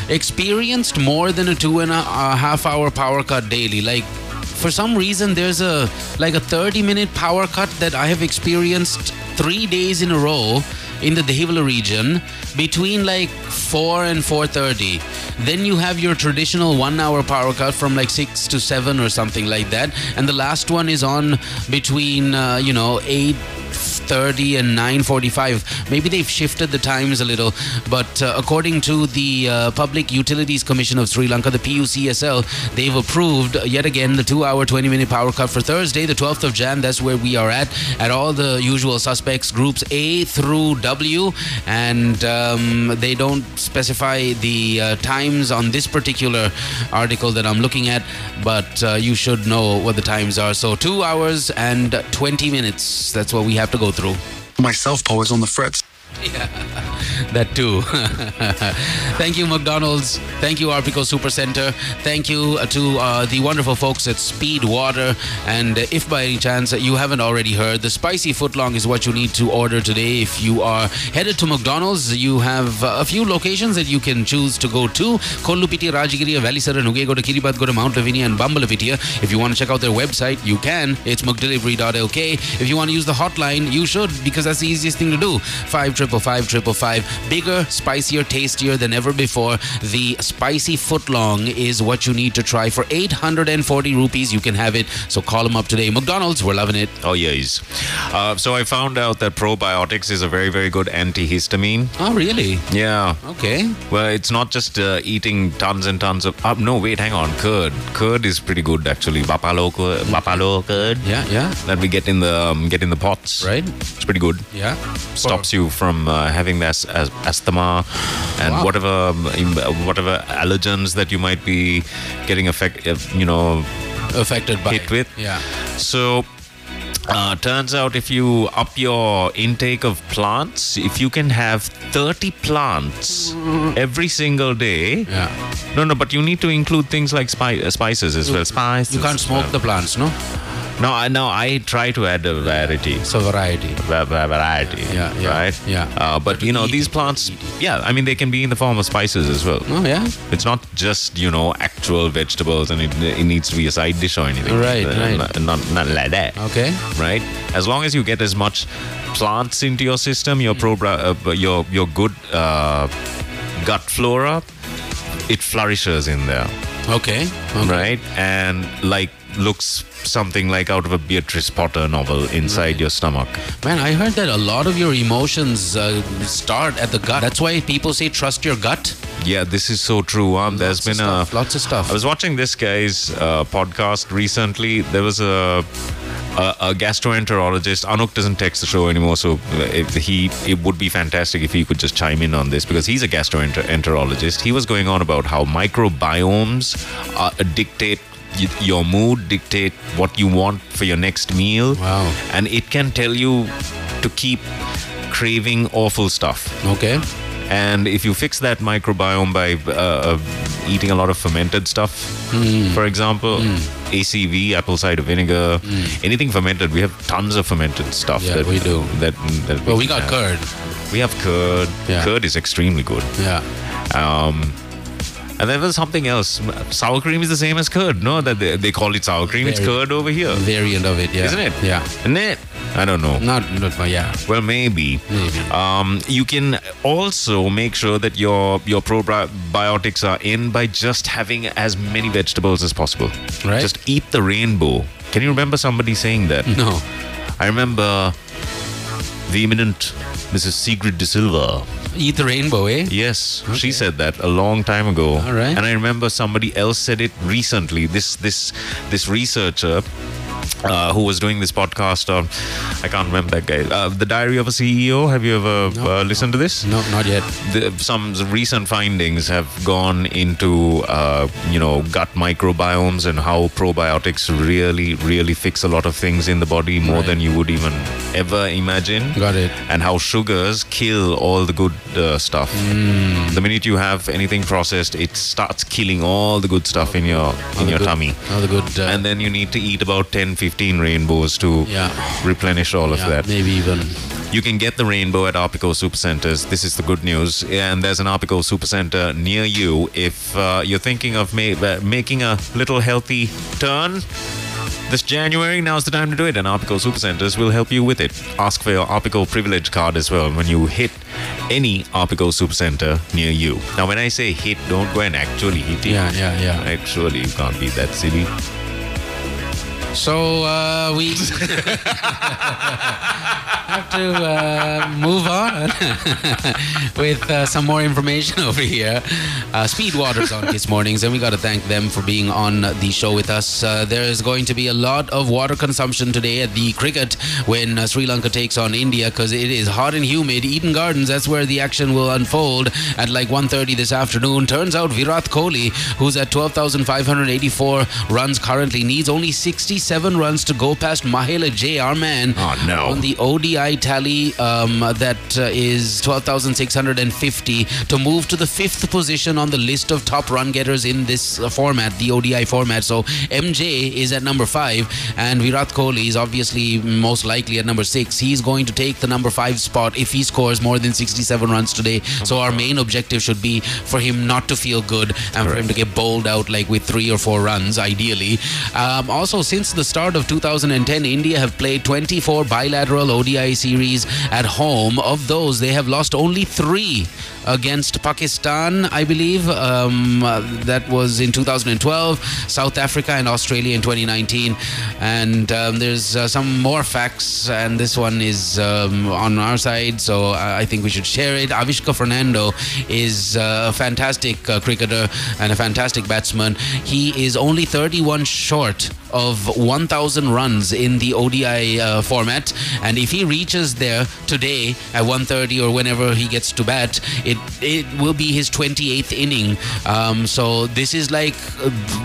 experienced more than a two and a, a half hour power cut daily? Like, for some reason, there's a like a thirty-minute power cut that I have experienced three days in a row in the Dehivala region between like four and four thirty. Then you have your traditional one hour power cut from like six to seven or something like that. And the last one is on between, uh, you know, eight thirty and nine forty-five. Maybe they've shifted the times a little, but uh, according to the uh, Public Utilities Commission of Sri Lanka, the P U C S L, they've approved yet again the two hour twenty minute power cut for Thursday the twelfth of January. That's where we are at at all the usual suspects, groups A through W, and um, they don't specify the uh, times on this particular article that I'm looking at, but uh, you should know what the times are. So two hours and twenty minutes, that's what we have to go through. Myself always on the frets. Yeah, that too. Thank you, McDonald's. Thank you, Arpico Supercenter. Thank you to uh, the wonderful folks at Speed Water. And if by any chance you haven't already heard, the spicy footlong is what you need to order today. If you are headed to McDonald's, you have uh, a few locations that you can choose to go to: Kolupitiya, Rajgiriya, Velisara, Nugegoda, Kiribathgoda, Mount Lavinia, and Bamba. If you want to check out their website, you can. It's mcdelivery dot l k. If you want to use the hotline, you should, because that's the easiest thing to do. Five one triple five triple five. Bigger, spicier, tastier than ever before. The spicy footlong is what you need to try. For eight hundred forty rupees, you can have it. So call them up today. McDonald's, we're loving it. Oh, yes. Uh, so I found out that probiotics is a very, very good antihistamine. Oh, really? Yeah. Okay. Well, it's not just uh, eating tons and tons of... Uh, no, wait, hang on. Curd. Curd is pretty good, actually. Bapalo curd. Bapalo curd. Yeah, yeah. That we get in the um, get in the pots. Right. It's pretty good. Yeah. Stops you from uh, having this as asthma and wow. whatever whatever allergens that you might be getting affect, you know, affected by. Hit with. Yeah. So... Uh, turns out if you up your intake of plants, if you can have thirty plants every single day. Yeah. No, no, but you need to include things like spi- uh, spices as you, well. Spices. You can't smoke uh, the plants, no? No, I no, I try to add a variety. So variety. Va- va- variety. Yeah, yeah, right? Yeah. Uh, but, you know, these plants, yeah, I mean, they can be in the form of spices as well. Oh, yeah. It's not just, you know, actual vegetables and it, it needs to be a side dish or anything. Right, uh, right. Not, not, not like that. Okay. Right? As long as you get as much plants into your system, your, pro- uh, your, your good uh, gut flora, it flourishes in there. Okay. Okay. Right? And, like, looks something like out of a Beatrice Potter novel inside right. your stomach. Man, I heard that a lot of your emotions uh, start at the gut. That's why people say trust your gut. Yeah, this is so true. Um, there's been a lots of stuff. I was watching this guy's uh, podcast recently. There was a, a a gastroenterologist. Anuk doesn't text the show anymore, so if he it would be fantastic if he could just chime in on this because he's a gastroenterologist. He was going on about how microbiomes uh, dictate. Your mood dictate what you want for your next meal. Wow. And it can tell you to keep craving awful stuff. Okay. And if you fix that microbiome by uh, eating a lot of fermented stuff, mm. for example, mm. A C V, apple cider vinegar, mm. anything fermented. We have tons of fermented stuff. Yeah, that, we do. That, that we well, we got have. curd. We have curd. Yeah. Curd is extremely good. Yeah. Um... And there was something else. Sour cream is the same as curd, no? That they, they call it sour cream. Vari- it's curd over here. Variant of it, yeah. Isn't it? Yeah. Isn't it? I don't know. Not, not yeah. Well, maybe. Maybe. Um, you can also make sure that your your probiotics are in by just having as many vegetables as possible. Right. Just eat the rainbow. Can you remember somebody saying that? No. I remember the eminent Missus Sigrid De Silva. Eat the rainbow, eh? Yes, okay. She said that a long time ago. All right. And I remember somebody else said it recently. This this this researcher uh, who was doing this podcast on, I can't remember that guy. Uh, the Diary of a C E O. Have you ever no, uh, listened no, to this? No, not yet. The, some recent findings have gone into uh, you know gut microbiomes and how probiotics really, really fix a lot of things in the body more right. than you would even ever imagine. Got it. And how sugars kill all the good uh, stuff. Mm. The minute you have anything processed, it starts killing all the good stuff in your in your good, tummy. All the good. Uh, and then you need to eat about ten, fifteen rainbows to yeah. replenish all yeah, of that. Maybe even. You can get the rainbow at Arpico Supercenters. This is the good news. And there's an Arpico Supercenter near you. If uh, you're thinking of ma- uh, making a little healthy turn this January, now's the time to do it. And Arpico Supercenters will help you with it. Ask for your Arpico Privilege card as well when you hit any Arpico Supercenter near you. Now, when I say hit, don't go and actually hit it. Yeah, yeah, yeah. Actually, you can't be that silly. So uh, we have to uh, move on with uh, some more information over here. Uh, Speedwater's on Kiss Mornings, and we got to thank them for being on the show with us. Uh, there is going to be a lot of water consumption today at the cricket when uh, Sri Lanka takes on India because it is hot and humid. Eden Gardens, that's where the action will unfold at like one thirty this afternoon. Turns out Virat Kohli, who's at twelve thousand five hundred eighty-four runs currently, needs only sixty-seven runs to go past Mahela J, our man, oh, no. on the O D I tally um, that uh, is twelve thousand six hundred fifty to move to the fifth position on the list of top run getters in this uh, format, the O D I format. So M J is at number five and Virat Kohli is obviously most likely at number six. He's going to take the number five spot if he scores more than sixty-seven runs today. Oh, so our main objective should be for him not to feel good and correct. For him to get bowled out like with three or four runs ideally. Um, also, since since the start of two thousand ten, India have played twenty-four bilateral O D I series at home. Of those, they have lost only three against Pakistan, I believe. Um, that was in two thousand twelve, South Africa and Australia in twenty nineteen. And um, there's uh, some more facts, and this one is um, on our side, so I think we should share it. Avishka Fernando is a fantastic uh, cricketer and a fantastic batsman. He is only thirty-one short of one thousand runs in the O D I uh, format, and if he reaches there today at one thirty or whenever he gets to bat, it it will be his twenty-eighth inning. Um, so this is like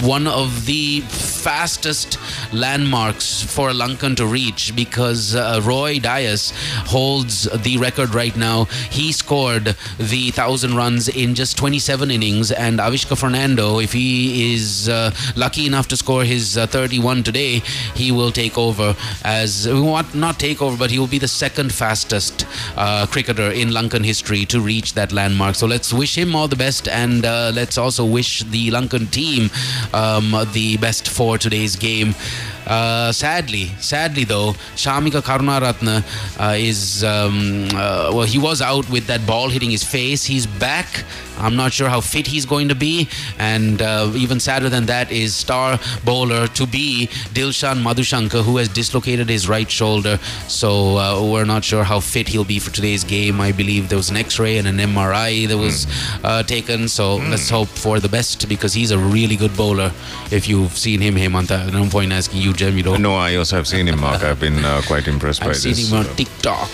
one of the fastest landmarks for a Lankan to reach, because uh, Roy Dias holds the record right now. He scored the one thousand runs in just twenty-seven innings, and Avishka Fernando, if he is uh, lucky enough to score his uh, thirty-one today, he will take over as, what, not take over, but he will be the second fastest uh, cricketer in Lankan history to reach that landmark. So let's wish him all the best, and uh, let's also wish the Lankan team um, the best for today's game. Uh, sadly, sadly though, Shamika Karunaratne uh, is, um, uh, well, he was out with that ball hitting his face. He's back. I'm not sure how fit he's going to be. And uh, even sadder than that is star bowler to be Dilshan Madushanka, who has dislocated his right shoulder. So uh, we're not sure how fit he'll be for today's game. I believe there was an x-ray and an M R I that was uh, taken. So mm. let's hope for the best, because he's a really good bowler. If you've seen him, Hemanta, no point asking you, Jem, you don't. No, I also have seen him, Mark. I've been uh, quite impressed I've by this. I've seen him on TikTok.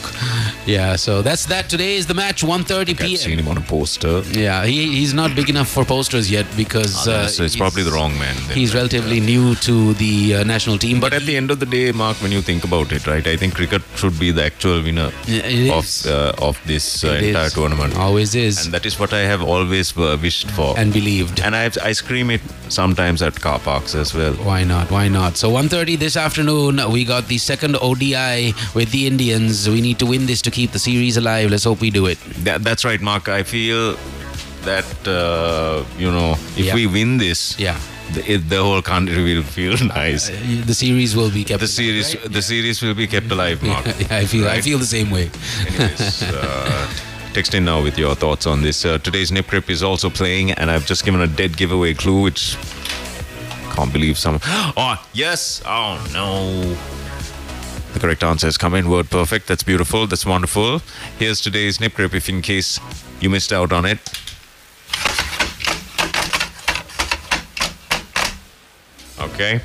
Yeah, so that's that. Today is the match, one thirty p.m. I've seen him on a poster. Yeah, he, he's not big enough for posters yet, because oh, uh, so it's probably the wrong man. Then. He's relatively yeah. new to the uh, national team. But, but at the end of the day, Mark, when you think about it, right, I think cricket should be the actual winner of uh, of this uh, entire is. tournament. Always is. And that is what I have always uh, wished for. And believed. And I, have, I scream it sometimes at car parks as well. Why not? Why not? So one thirty this afternoon, we got the second O D I with the Indians. We need to win this to keep the series alive. Let's hope we do it. That, that's right, Mark. I feel that, uh, you know, if yeah. we win this... yeah. The, the whole country will feel nice. Uh, the series will be kept. The alive, series, right? the yeah. series will be kept alive, Mark. Yeah, yeah, I feel, right? I feel the same way. Anyways, uh, text in now with your thoughts on this. Uh, today's Nip Grip is also playing, and I've just given a dead giveaway clue, which can't believe someone. Oh yes! Oh no! The correct answer has come in. Word perfect. That's beautiful. That's wonderful. Here's today's Nip Grip. If in case you missed out on it. Okay,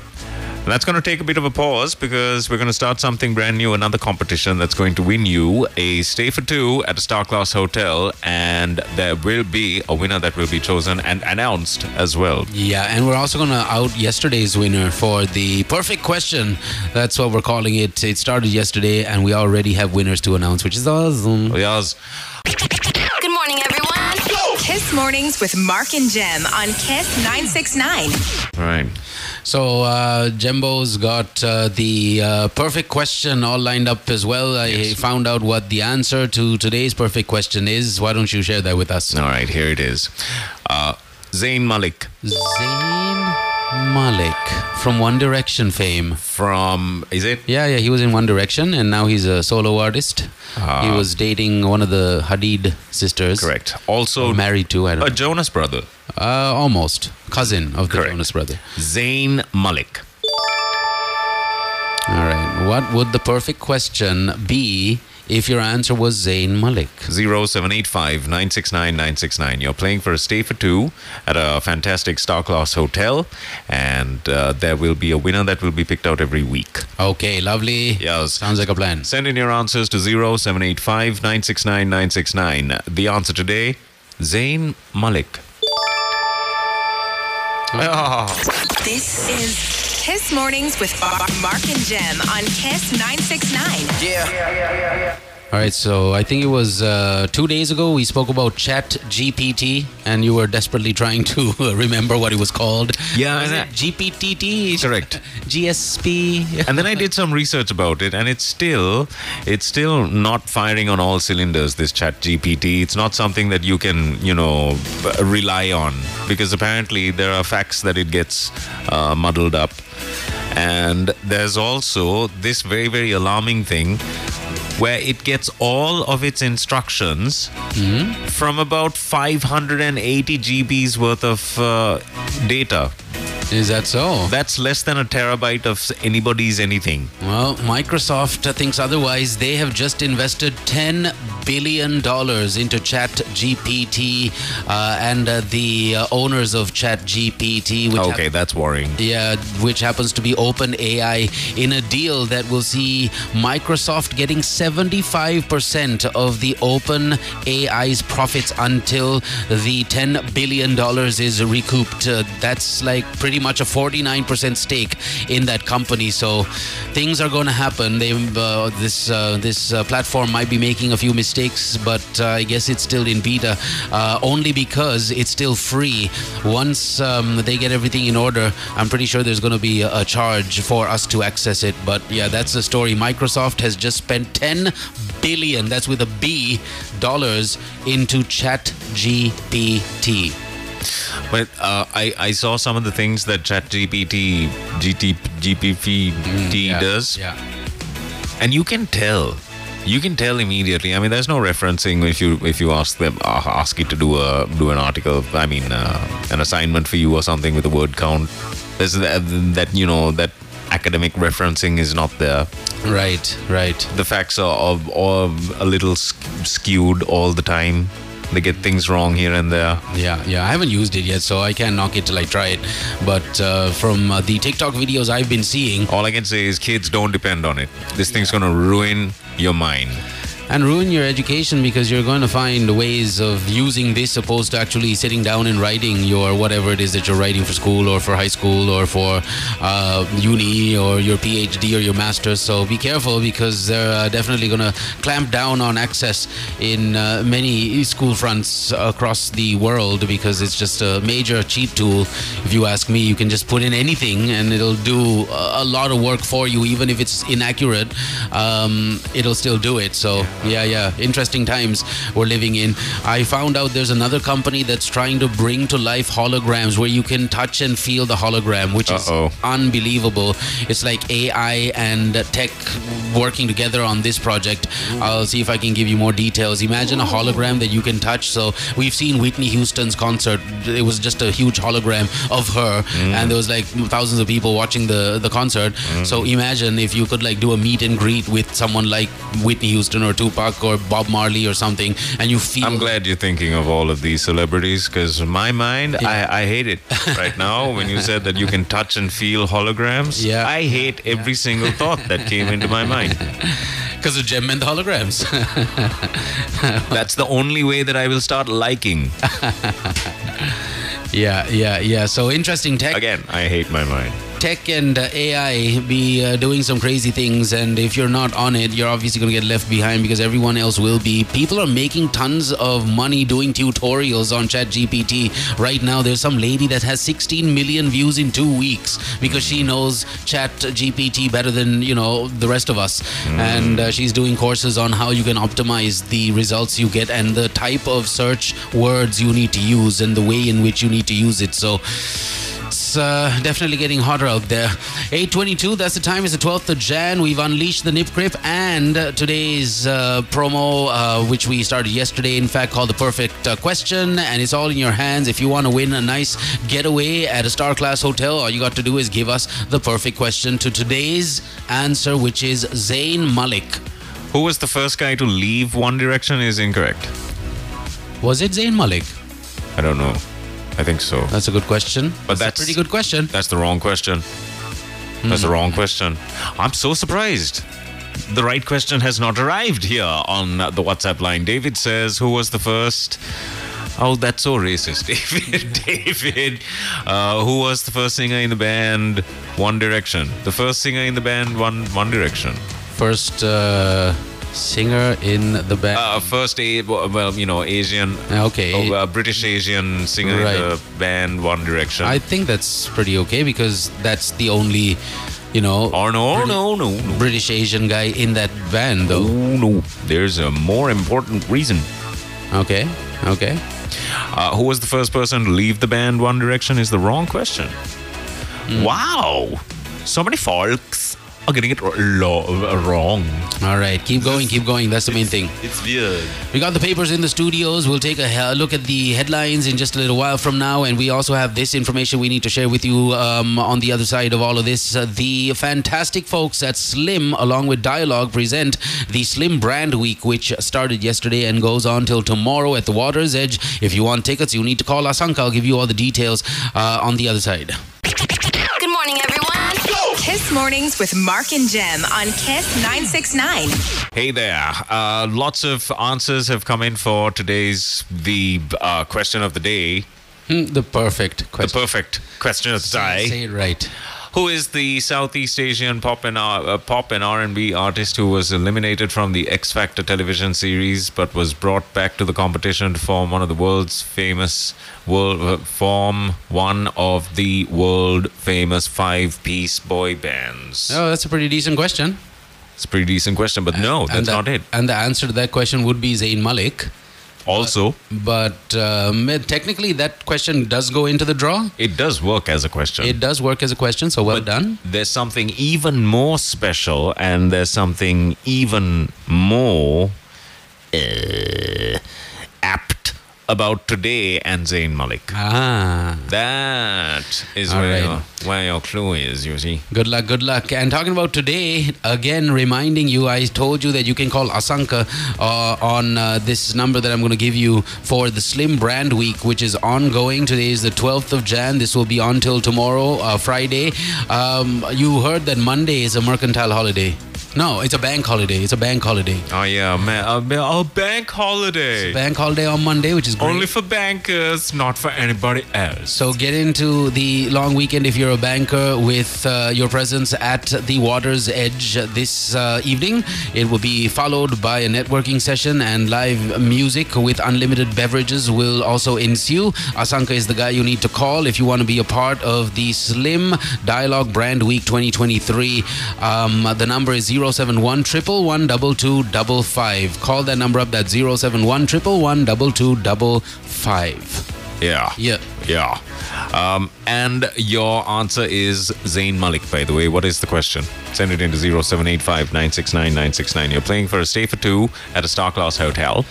that's going to take a bit of a pause, because we're going to start something brand new, another competition that's going to win you a stay for two at a Star Class hotel, and there will be a winner that will be chosen and announced as well. Yeah, and we're also going to out yesterday's winner for the perfect question. That's what we're calling it. It started yesterday, and we already have winners to announce, which is awesome. Yes. Good morning, everyone. Go! Kiss Mornings with Mark and Jem on Kiss nine sixty-nine. All right. So, uh, Jembo's got uh, the uh, perfect question all lined up as well. I yes. found out what the answer to today's perfect question is. Why don't you share that with us? All right, here it is. Uh, Zayn Malik. Zayn Malik from One Direction fame. From, is it? Yeah, yeah, he was in One Direction, and now he's a solo artist. Uh, he was dating one of the Hadid sisters. Correct. Also married to, I don't a know. Jonas brother. Uh, almost. Cousin of the Correct. Jonas brother. Zayn Malik. All right. What would the perfect question be if your answer was Zayn Malik? zero seven eight five nine six nine nine six nine. You're playing for a stay for two at a fantastic Star Class hotel, and uh, there will be a winner that will be picked out every week. Okay, lovely. Yes. Sounds like a plan. Send in your answers to zero seven eight five nine six nine nine six nine. The answer today, Zayn Malik. Oh. This is Kiss Mornings with Bob, Mark and Jem on Kiss nine sixty-nine. Yeah. Yeah, yeah, yeah, yeah. All right, so I think it was uh, two days ago we spoke about Chat G P T, and you were desperately trying to remember what it was called. Yeah, was it G P T T? Correct. G S P. And then I did some research about it, and it's still, it's still not firing on all cylinders. This Chat G P T, it's not something that you can, you know, rely on, because apparently there are facts that it gets uh, muddled up. And there's also this very, very alarming thing where it gets all of its instructions mm-hmm. from about five hundred eighty G B's worth of uh, data. Is that so? That's less than a terabyte of anybody's anything. Well, Microsoft thinks otherwise. They have just invested ten billion dollars into Chat G P T uh, and uh, the uh, owners of Chat G P T. Which okay, ha- that's worrying. Yeah, which happens to be OpenAI, in a deal that will see Microsoft getting seventy-five percent of the OpenAI's profits until the ten billion dollars is recouped. Uh, that's like pretty much a forty-nine percent stake in that company. So things are going to happen. They uh, this uh, this uh, platform might be making a few mistakes, but uh, I guess it's still in beta uh, only because it's still free. Once um, they get everything in order, I'm pretty sure there's going to be a charge for us to access it. But yeah, that's the story. Microsoft has just spent ten billion, that's with a B, dollars into Chat G P T. But uh, I, I saw some of the things that ChatGPT G T, G P T mm, yeah, does. Yeah. And you can tell. You can tell immediately. I mean, there's no referencing if you if you ask them uh, ask it to do a do an article. I mean, uh, an assignment for you or something with a word count. There's that, that you know that academic referencing is not there. Right. Right. The facts are of, of a little skewed all the time. They get things wrong here and there. Yeah, yeah. I haven't used it yet, so I can't knock it till I try it. But uh, from uh, the TikTok videos I've been seeing... all I can say is kids, don't depend on it. This yeah. thing's going to ruin your mind. And ruin your education, because you're going to find ways of using this opposed to actually sitting down and writing your whatever it is that you're writing for school or for high school or for uh, uni or your PhD or your master's. So be careful, because they're definitely going to clamp down on access in uh, many school fronts across the world, because it's just a major cheat tool. If you ask me, you can just put in anything and it'll do a lot of work for you. Even if it's inaccurate, um, it'll still do it. So... Yeah, yeah. Interesting times we're living in. I found out there's another company that's trying to bring to life holograms where you can touch and feel the hologram, which Uh-oh. is unbelievable. It's like A I and tech working together on this project. I'll see if I can give you more details. Imagine a hologram that you can touch. So we've seen Whitney Houston's concert. It was just a huge hologram of her. Mm. And there was like thousands of people watching the, the concert. Mm. So imagine if you could like do a meet and greet with someone like Whitney Houston or two Tupac or Bob Marley or something, and you feel... I'm glad you're thinking of all of these celebrities, because my mind, yeah. I, I hate it right now. When you said that you can touch and feel holograms, yeah. I hate yeah. every single thought that came into my mind. Because of Gem and the holograms. That's the only way that I will start liking. Yeah, yeah, yeah. So interesting tech. Again, I hate my mind. Tech and uh, A I be uh, doing some crazy things, and if you're not on it, you're obviously going to get left behind, because everyone else will be. People are making tons of money doing tutorials on ChatGPT. Right now, there's some lady that has sixteen million views in two weeks because she knows ChatGPT better than, you know, the rest of us. Mm. And uh, she's doing courses on how you can optimize the results you get and the type of search words you need to use and the way in which you need to use it. So... it's uh, definitely getting hotter out there. eight twenty-two, that's the time. It's the twelfth of January. We've unleashed the Nip Crip, and uh, today's uh, promo, uh, which we started yesterday, in fact, called The Perfect uh, Question, and it's all in your hands. If you want to win a nice getaway at a star-class hotel, all you got to do is give us the perfect question to today's answer, which is Zayn Malik. Who was the first guy to leave One Direction is incorrect. Was it Zayn Malik? I don't know. I think so. That's a good question. But that's, that's a pretty good question. That's the wrong question. That's mm. the wrong question. I'm so surprised. The right question has not arrived here on the WhatsApp line. David says, who was the first... Oh, that's so racist, David. David, uh, who was the first singer in the band One Direction? The first singer in the band One One Direction. First... Uh... singer in the band uh, first a well you know Asian okay uh, British Asian singer right. in the band One Direction. I think that's pretty okay, because that's the only you know oh no Brit- no, no no British Asian guy in that band though. Oh no, there's a more important reason. Okay okay uh, who was the first person to leave the band One Direction is the wrong question. Mm. Wow. So many folks are getting it lo- wrong. All right, keep going, keep going. That's the main it's, thing. It's weird. We got the papers in the studios. We'll take a look at the headlines in just a little while from now. And we also have this information we need to share with you um, on the other side of all of this. Uh, the fantastic folks at Slim, along with Dialogue, present the Slim Brand Week, which started yesterday and goes on till tomorrow at the Water's Edge. If you want tickets, you need to call Asanka. I'll give you all the details uh, on the other side. Good morning, everyone. Kiss Mornings with Mark and Jem on Kiss nine sixty-nine. Hey there. Uh, lots of answers have come in for today's the uh, question of the day. Mm, the perfect question. The perfect question of the day. Say it right. Who is the Southeast Asian pop and uh, pop and R and B artist who was eliminated from the X Factor television series but was brought back to the competition to form one of the world's famous world uh, form one of the world famous five-piece boy bands? Oh, that's a pretty decent question. It's a pretty decent question, but and, no, that's the, not it. And the answer to that question would be Zayn Malik. Also. But, but um, technically, that question does go into the draw. It does work as a question. It does work as a question, so well but done. There's something even more special, and there's something even more uh, apt about today and Zayn Malik. Ah. That is where, right. your, where your clue is, you see. Good luck, good luck. And talking about today, again, reminding you, I told you that you can call Asanka uh, on uh, this number that I'm going to give you for the Slim Brand Week, which is ongoing. Today is the twelfth of January. This will be on till tomorrow, uh, Friday. Um, you heard that Monday is a mercantile holiday. No, it's a bank holiday. It's a bank holiday. Oh, yeah, man. Oh, bank holiday. It's a bank holiday on Monday, which is great. Only for bankers, not for anybody else. So get into the long weekend if you're a banker with uh, your presence at the Water's Edge this uh, evening. It will be followed by a networking session, and live music with unlimited beverages will also ensue. Asanka is the guy you need to call if you want to be a part of the Slim Dialogue Brand Week twenty twenty-three. Um, the number is zero. zero seven one, one one one, two two five five. Call that number up. That's zero seven one, one one one, two two five five. Yeah. Yeah. Yeah. Um, and your answer is Zayn Malik, by the way. What is the question? Send it in to zero seven eight five, nine six nine, nine six nine. You're playing for a stay for two at a Star Class hotel.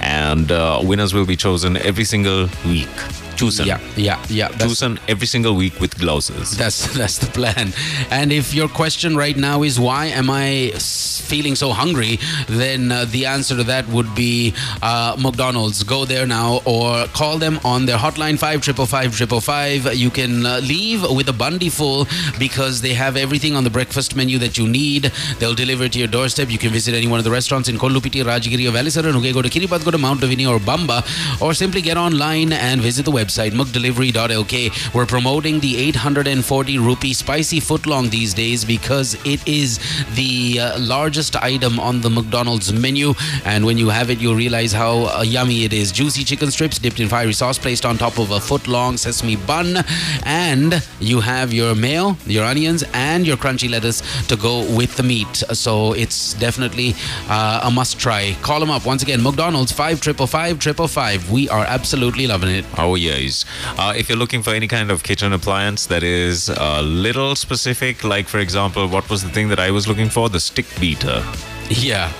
And uh, winners will be chosen every single week. Chosen. Yeah, yeah, yeah. Chosen every single week with glasses. That's that's the plan. And if your question right now is, why am I feeling so hungry? Then uh, the answer to that would be uh, McDonald's. Go there now or call them on their hotline five five five five five five five. You can uh, leave with a bundy full because they have everything on the breakfast menu that you need. They'll deliver it to your doorstep. You can visit any one of the restaurants in Kolupitiya, Rajgiriya, Velisara, and go to Kiribathgoda, Mount Lavinia, or Bamba, or simply get online and visit the website. Website mcdelivery dot l k. We're promoting the eight hundred forty rupee spicy footlong these days because it is the uh, largest item on the McDonald's menu, and when you have it you realize how uh, yummy it is. Juicy chicken strips dipped in fiery sauce placed on top of a footlong sesame bun, and you have your mayo, your onions, and your crunchy lettuce to go with the meat. So it's definitely uh, a must try. Call them up once again. McDonald's five five five five five five five. We are absolutely loving it. Oh yeah. Uh, if you're looking for any kind of kitchen appliance that is a little specific, like for example, what was the thing that I was looking for? The stick beater. Yeah.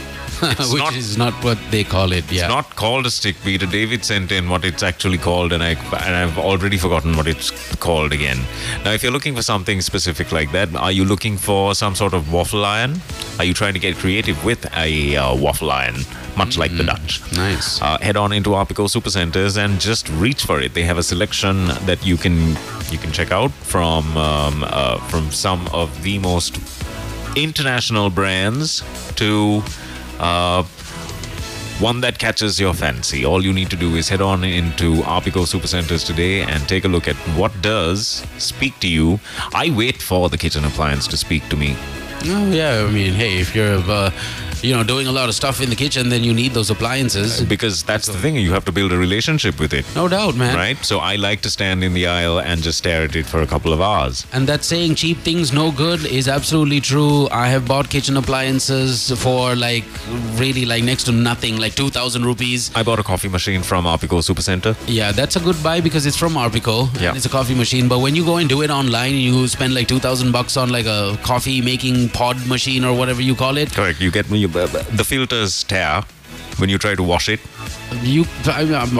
Which not, is not what they call it. Yeah. It's not called a stick beater. David sent in what it's actually called, and I and I've already forgotten what it's called again. Now, if you're looking for something specific like that, are you looking for some sort of waffle iron? Are you trying to get creative with a uh, waffle iron? Much like mm-hmm. the Dutch. Nice. Uh, head on into Arpico Supercenters and just reach for it. They have a selection that you can you can check out from um, uh, from some of the most international brands to uh, one that catches your fancy. All you need to do is head on into Arpico Supercenters today and take a look at what does speak to you. I wait for the kitchen appliance to speak to me. Oh yeah, I mean, hey, if you're a uh, you know, doing a lot of stuff in the kitchen, then you need those appliances. Uh, because that's so, the thing, you have to build a relationship with it. No doubt, man. Right? So I like to stand in the aisle and just stare at it for a couple of hours. And that saying, cheap things no good, is absolutely true. I have bought kitchen appliances for like, really like next to nothing, like two thousand rupees. I bought a coffee machine from Arpico Supercenter. Yeah, that's a good buy because it's from Arpico. Yeah. And it's a coffee machine. But when you go and do it online, and you spend like two thousand bucks on like a coffee making pod machine or whatever you call it. Correct. You get you, uh, the filters tear when you try to wash it. You,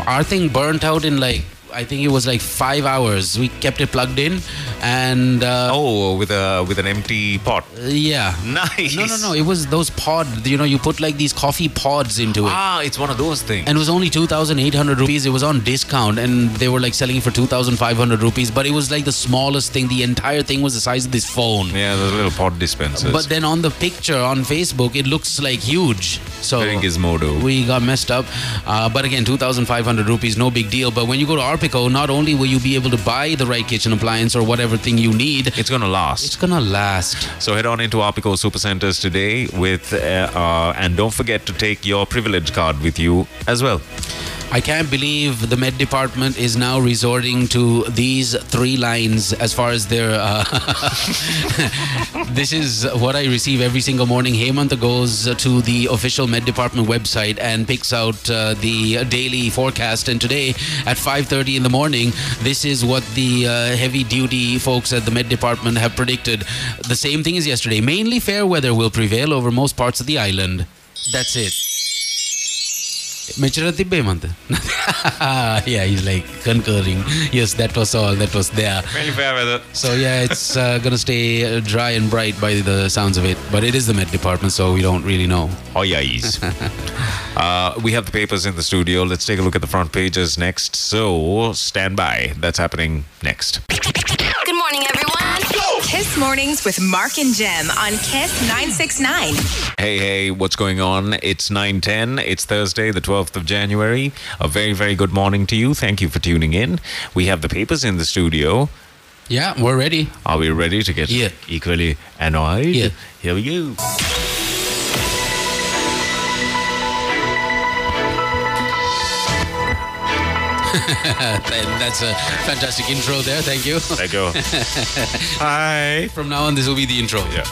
our thing burnt out in like, I think it was like five hours. We kept it plugged in, and uh, oh, with a with an empty pot. Yeah, nice. No, no, no. It was those pod. You know, you put like these coffee pods into it. Ah, it's one of those things. And it was only two thousand eight hundred rupees. It was on discount, and they were like selling it for two thousand five hundred rupees. But it was like the smallest thing. The entire thing was the size of this phone. Yeah, those little pod dispensers. But then on the picture on Facebook, it looks like huge. So I think it's Modo. We got messed up. Uh, but again, two thousand five hundred rupees, no big deal. But when you go to our not only will you be able to buy the right kitchen appliance or whatever thing you need, it's going to last. It's going to last. So head on into Arpico Supercenters today with, uh, uh, and don't forget to take your privilege card with you as well. I can't believe the med department is now resorting to these three lines as far as their... Uh, this is what I receive every single morning. Hemanta goes to the official med department website and picks out uh, the daily forecast. And today at five thirty in the morning, this is what the uh, heavy-duty folks at the med department have predicted. The same thing as yesterday. Mainly fair weather will prevail over most parts of the island. That's it. Yeah, he's like concurring. Yes, that was all that was there. Really fair weather. So yeah, it's uh, gonna stay dry and bright by the sounds of it. But it is the Met Department, so we don't really know. Oh yeah, ease. uh, We have the papers in the studio. Let's take a look at the front pages next. So stand by. That's happening next. Good morning, everyone. Go! Kiss Mornings with Mark and Jem on Kiss nine six nine. Hey, hey, what's going on? It's nine ten. It's Thursday, the twelfth of January. A very, very good morning to you. Thank you for tuning in. We have the papers in the studio. Yeah, we're ready. Are we ready to get yeah. equally annoyed? Yeah. Here we go. That's a fantastic intro there. Thank you. Thank you. Hi. From now on, this will be the intro. Yeah.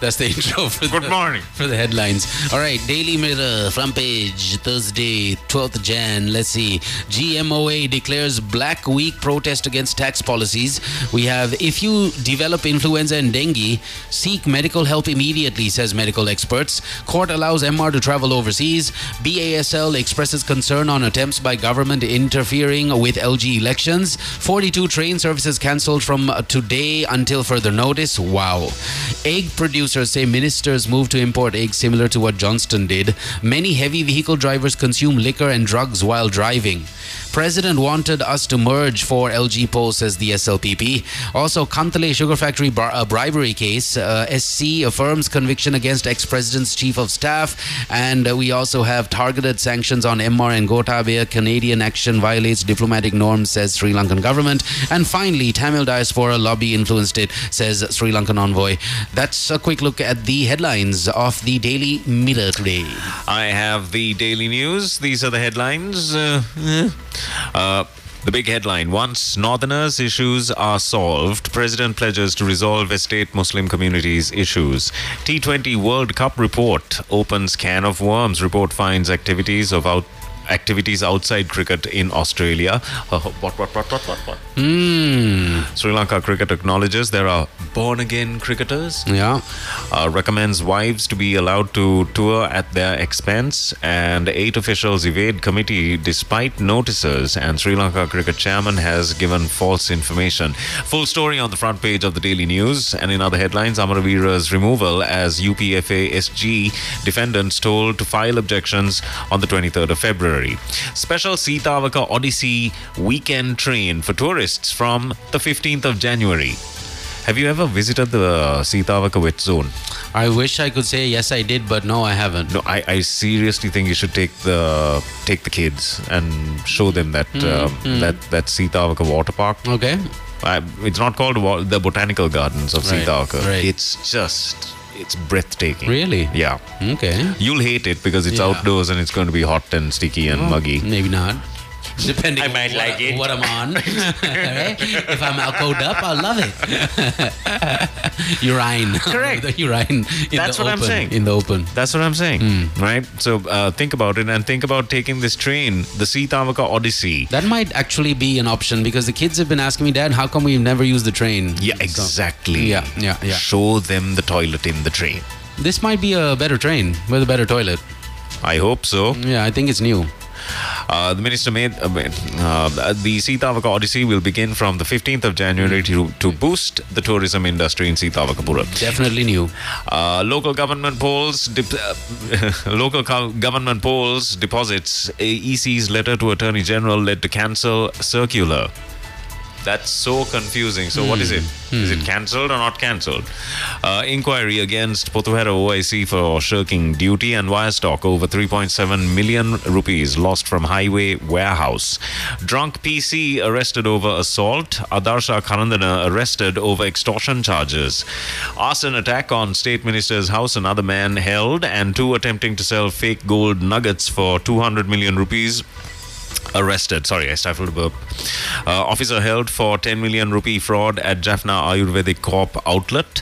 That's the intro for Good the, morning. For the headlines. All right. Daily Mirror, front page, Thursday, twelfth of Jan. Let's see. G M O A declares Black Week protest against tax policies. We have, if you develop influenza and dengue, seek medical help immediately, says medical experts. Court allows M R to travel overseas. B A S L expresses concern on attempts by government interfering with L G elections. forty-two train services cancelled from today until further notice. Wow. Egg produce say ministers move to import eggs similar to what Johnston did. Many heavy vehicle drivers consume liquor and drugs while driving. President wanted us to merge for L G poll, says the S L P P. Also, Kantale Sugar Factory bar- uh, bribery case. Uh, S C affirms conviction against ex-president's chief of staff. And uh, we also have targeted sanctions on M R and Gotabaya. Canadian action violates diplomatic norms, says Sri Lankan government. And finally, Tamil diaspora lobby influenced it, says Sri Lankan envoy. That's a quick look at the headlines of the Daily Mirror today. I have the Daily News. These are the headlines. Uh, uh, the big headline. Once Northerners' issues are solved, President pledges to resolve estate Muslim communities' issues. T twenty World Cup report opens can of worms. Report finds activities of out. Activities outside cricket in Australia. Uh, what, what, what, what, what, what? Mm. Sri Lanka cricket acknowledges there are born-again cricketers. Yeah. Uh, recommends wives to be allowed to tour at their expense. And eight officials evade committee despite notices. And Sri Lanka cricket chairman has given false information. Full story on the front page of the Daily News. And in other headlines, Amaravira's removal as U P F A S G defendants told to file objections on the twenty-third of February. Special Sitawaka Odyssey weekend train for tourists from the fifteenth of January. Have you ever visited the Sitawaka wet zone? I wish I could say yes, I did, but no, I haven't. No, I, I seriously think you should take the take the kids and show them that mm, uh, mm. that that Sitawaka water park. Okay, I, it's not called the Botanical Gardens of right, Sitawaka. Right. It's just. it's breathtaking. Really? Yeah. Okay. You'll hate it because it's yeah. outdoors and it's going to be hot and sticky and oh, muggy. Maybe not. Depending I on might what, like it. what I'm on. Right? If I'm all cold up, I'll love it. Urine. Correct. The urine. In That's the what open, I'm saying. In the open. That's what I'm saying. Mm. Right? So uh, think about it and think about taking this train, the Sitawaka Odyssey. That might actually be an option because the kids have been asking me, Dad, how come we've never used the train? Yeah, exactly. So, yeah, yeah, yeah. Show them the toilet in the train. This might be a better train with a better toilet. I hope so. Yeah, I think it's new. Uh, the minister made uh, uh, the Sitawaka Odyssey will begin from the fifteenth of January to, to boost the tourism industry in Sitawakapura. Definitely new. Uh, local government polls, de- uh, local co- government polls deposits. E C's letter to Attorney General led to cancel circular. That's so confusing. So mm. what is it? Mm. Is it cancelled or not cancelled? Uh, inquiry against Pothuhera O I C for shirking duty and wire stock over three point seven million rupees lost from highway warehouse. Drunk P C arrested over assault. Adarsha Karandana arrested over extortion charges. Arson attack on State Minister's house. Another man held and two attempting to sell fake gold nuggets for two hundred million rupees. Arrested. Sorry, I stifled a burp. Uh, officer held for ten million rupee fraud at Jaffna Ayurvedic Corp outlet.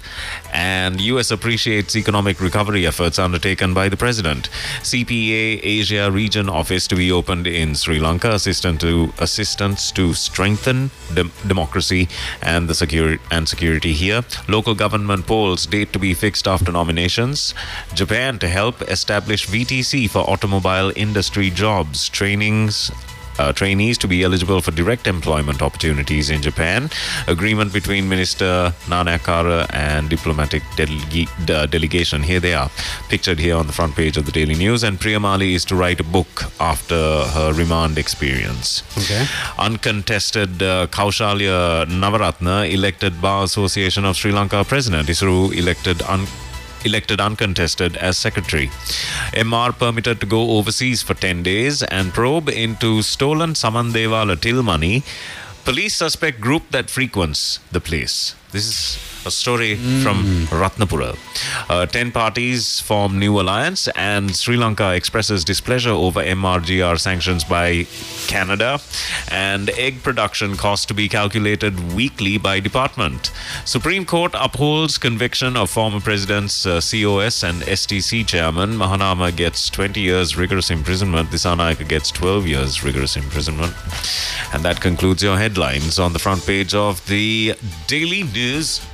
And U S appreciates economic recovery efforts undertaken by the president. C P A Asia Region Office to be opened in Sri Lanka. Assistant to assistance to strengthen dem- democracy and the security and security here. Local government polls date to be fixed after nominations. Japan to help establish V T C for automobile industry jobs, trainings. Uh, trainees to be eligible for direct employment opportunities in Japan. Agreement between Minister Nanakara and diplomatic delege- de- delegation. Here they are, pictured here on the front page of the Daily News. And Priyamali is to write a book after her remand experience. Okay. Uncontested uh, Kaushalya Navaratna elected Bar Association of Sri Lanka president. ISRU elected un. Elected uncontested as secretary. M R permitted to go overseas for ten days and probe into stolen Samandevala till money. Police suspect group that frequents the place. This is a story mm. from Ratnapura. Uh, ten parties form new alliance and Sri Lanka expresses displeasure over M R G R sanctions by Canada and egg production costs to be calculated weekly by department. Supreme Court upholds conviction of former presidents uh, C O S and S T C chairman. Mahanama gets twenty years rigorous imprisonment. Disanayake gets twelve years rigorous imprisonment. And that concludes your headlines on the front page of the Daily News.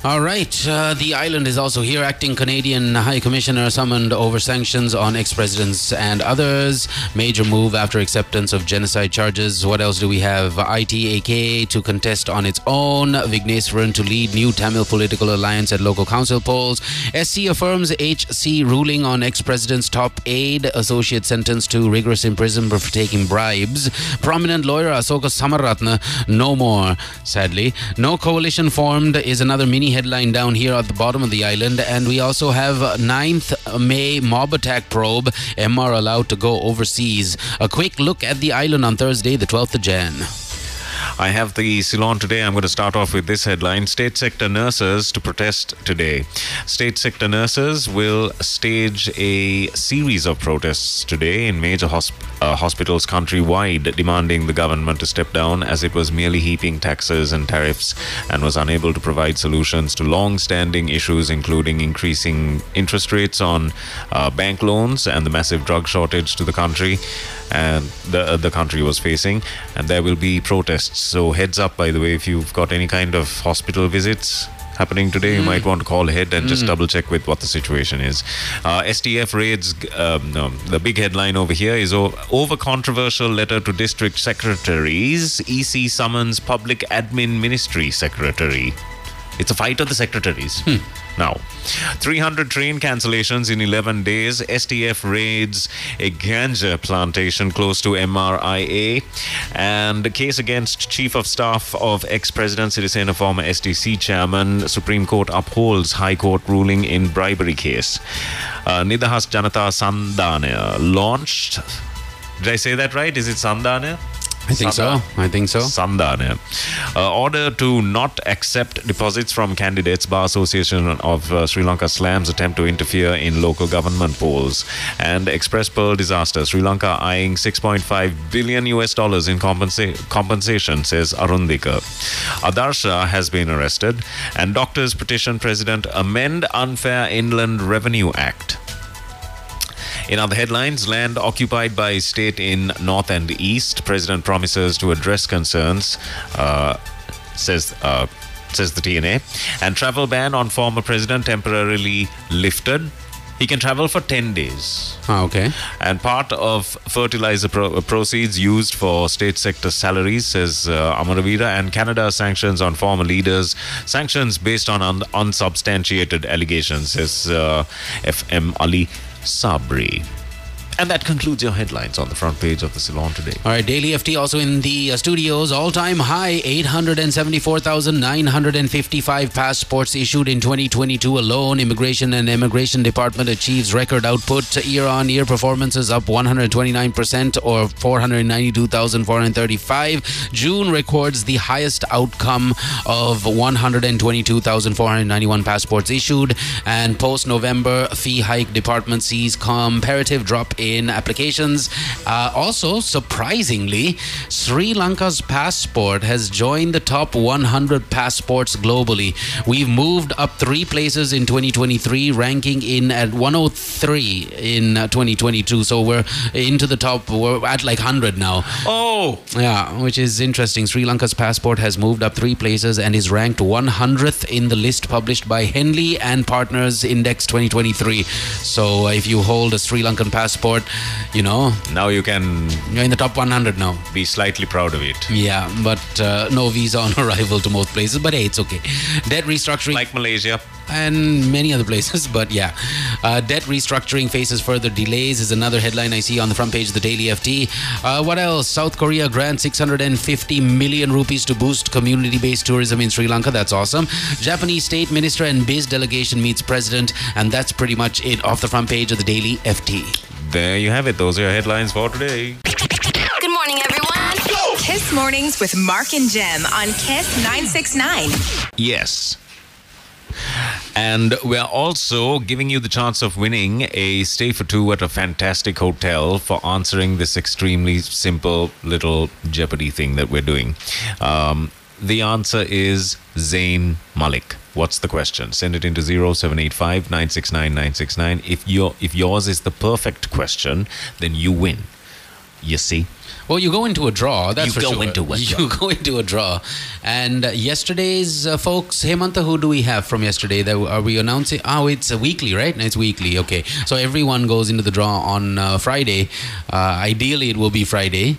All right. Uh, the island is also here. Acting Canadian High Commissioner summoned over sanctions on ex-presidents and others. Major move after acceptance of genocide charges. What else do we have? I T A K to contest on its own. Vigneswaran to lead new Tamil political alliance at local council polls. S C affirms H C ruling on ex-president's top aide. Associate sentenced to rigorous imprisonment for taking bribes. Prominent lawyer Asoka Samaratna no more, sadly. No coalition formed is another mini headline down here at the bottom of the island. And we also have ninth of May mob attack probe. M R allowed to go overseas. A quick look at the island on Thursday, the twelfth of Jan. I have the Ceylon Today. I'm going to start off with this headline. State sector nurses to protest today. State sector nurses will stage a series of protests today in major hosp- uh, hospitals countrywide, demanding the government to step down as it was merely heaping taxes and tariffs and was unable to provide solutions to long-standing issues, including increasing interest rates on uh, bank loans and the massive drug shortage to the country and the, uh, the country was facing. And there will be protests. So heads up, by the way, if you've got any kind of hospital visits happening today, mm. you might want to call ahead and mm. just double check with what the situation is. Uh, S T F raids, um, no, the big headline over here is o- over controversial letter to district secretaries, E C summons public admin ministry secretary. It's a fight of the secretaries. Hmm. Now, three hundred train cancellations in eleven days. S T F raids a ganja plantation close to M R I A. And a case against Chief of Staff of ex-President Sirisena, former S T C chairman. Supreme Court upholds High Court ruling in bribery case. Uh, Nidahas Janata Sandhana launched. Did I say that right? Is it Sandhana? I think Sanda. so. I think so. Sanda, yeah. Uh, order to not accept deposits from candidates. Bar Association of uh, Sri Lanka slams attempt to interfere in local government polls. And Express Pearl disaster. Sri Lanka eyeing six point five billion U S dollars in compensa- compensation, says Arundhika. Adarsha has been arrested. And doctors petition President amend Unfair Inland Revenue Act. In other headlines, land occupied by state in north and east. President promises to address concerns, uh, says uh, says the T N A. And travel ban on former president temporarily lifted. He can travel for ten days. Ah, okay. And part of fertilizer pro- proceeds used for state sector salaries, says uh, Amaravira. And Canada sanctions on former leaders. Sanctions based on un- unsubstantiated allegations, says uh, F M Ali Sabri. And that concludes your headlines on the front page of the Ceylon today. All right, Daily F T also in the uh, studios. All-time high, eight hundred seventy-four thousand nine hundred fifty-five passports issued in twenty twenty-two alone. Immigration and Immigration Department achieves record output. Year-on-year performances up one hundred twenty-nine percent or four hundred ninety-two thousand four hundred thirty-five. June records the highest outcome of one hundred twenty-two thousand four hundred ninety-one passports issued. And post-November, fee hike department sees comparative drop in applications. Uh, also, surprisingly, Sri Lanka's passport has joined the top one hundred passports globally. We've moved up three places in twenty twenty-three, ranking in at one oh three in twenty twenty-two. So we're into the top, we're at like one hundred now. Oh! Yeah, which is interesting. Sri Lanka's passport has moved up three places and is ranked one hundredth in the list published by Henley and Partners Index twenty twenty-three. So uh, if you hold a Sri Lankan passport, you know, now you can, you're in the top one hundred now. Be slightly proud of it. Yeah, but uh, no visa on arrival to most places. But hey, it's okay. Debt restructuring, like Malaysia and many other places, but yeah. Uh, debt restructuring faces further delays is another headline I see on the front page of the Daily F T. Uh, what else? South Korea grants six hundred fifty million rupees to boost community-based tourism in Sri Lanka. That's awesome. Japanese State Minister and Biz delegation meets President, and that's pretty much it off the front page of the Daily F T. There you have it. Those are your headlines for today. Good morning, everyone. Go! KISS Mornings with Mark and Jem on KISS nine sixty-nine. Yes. And we're also giving you the chance of winning a stay for two at a fantastic hotel for answering this extremely simple little Jeopardy thing that we're doing. Um, the answer is Zayn Malik. What's the question? Send it into zero seven eight five nine six nine nine six nine. If your if yours is the perfect question, then you win. You see? Well, you go into a draw. That's you for go sure. into a draw. You go into a draw. And yesterday's uh, folks, Hemanta, who do we have from yesterday? That are we announcing? Oh, it's a weekly, right? It's weekly. Okay. So everyone goes into the draw on uh, Friday. Uh, ideally, it will be Friday.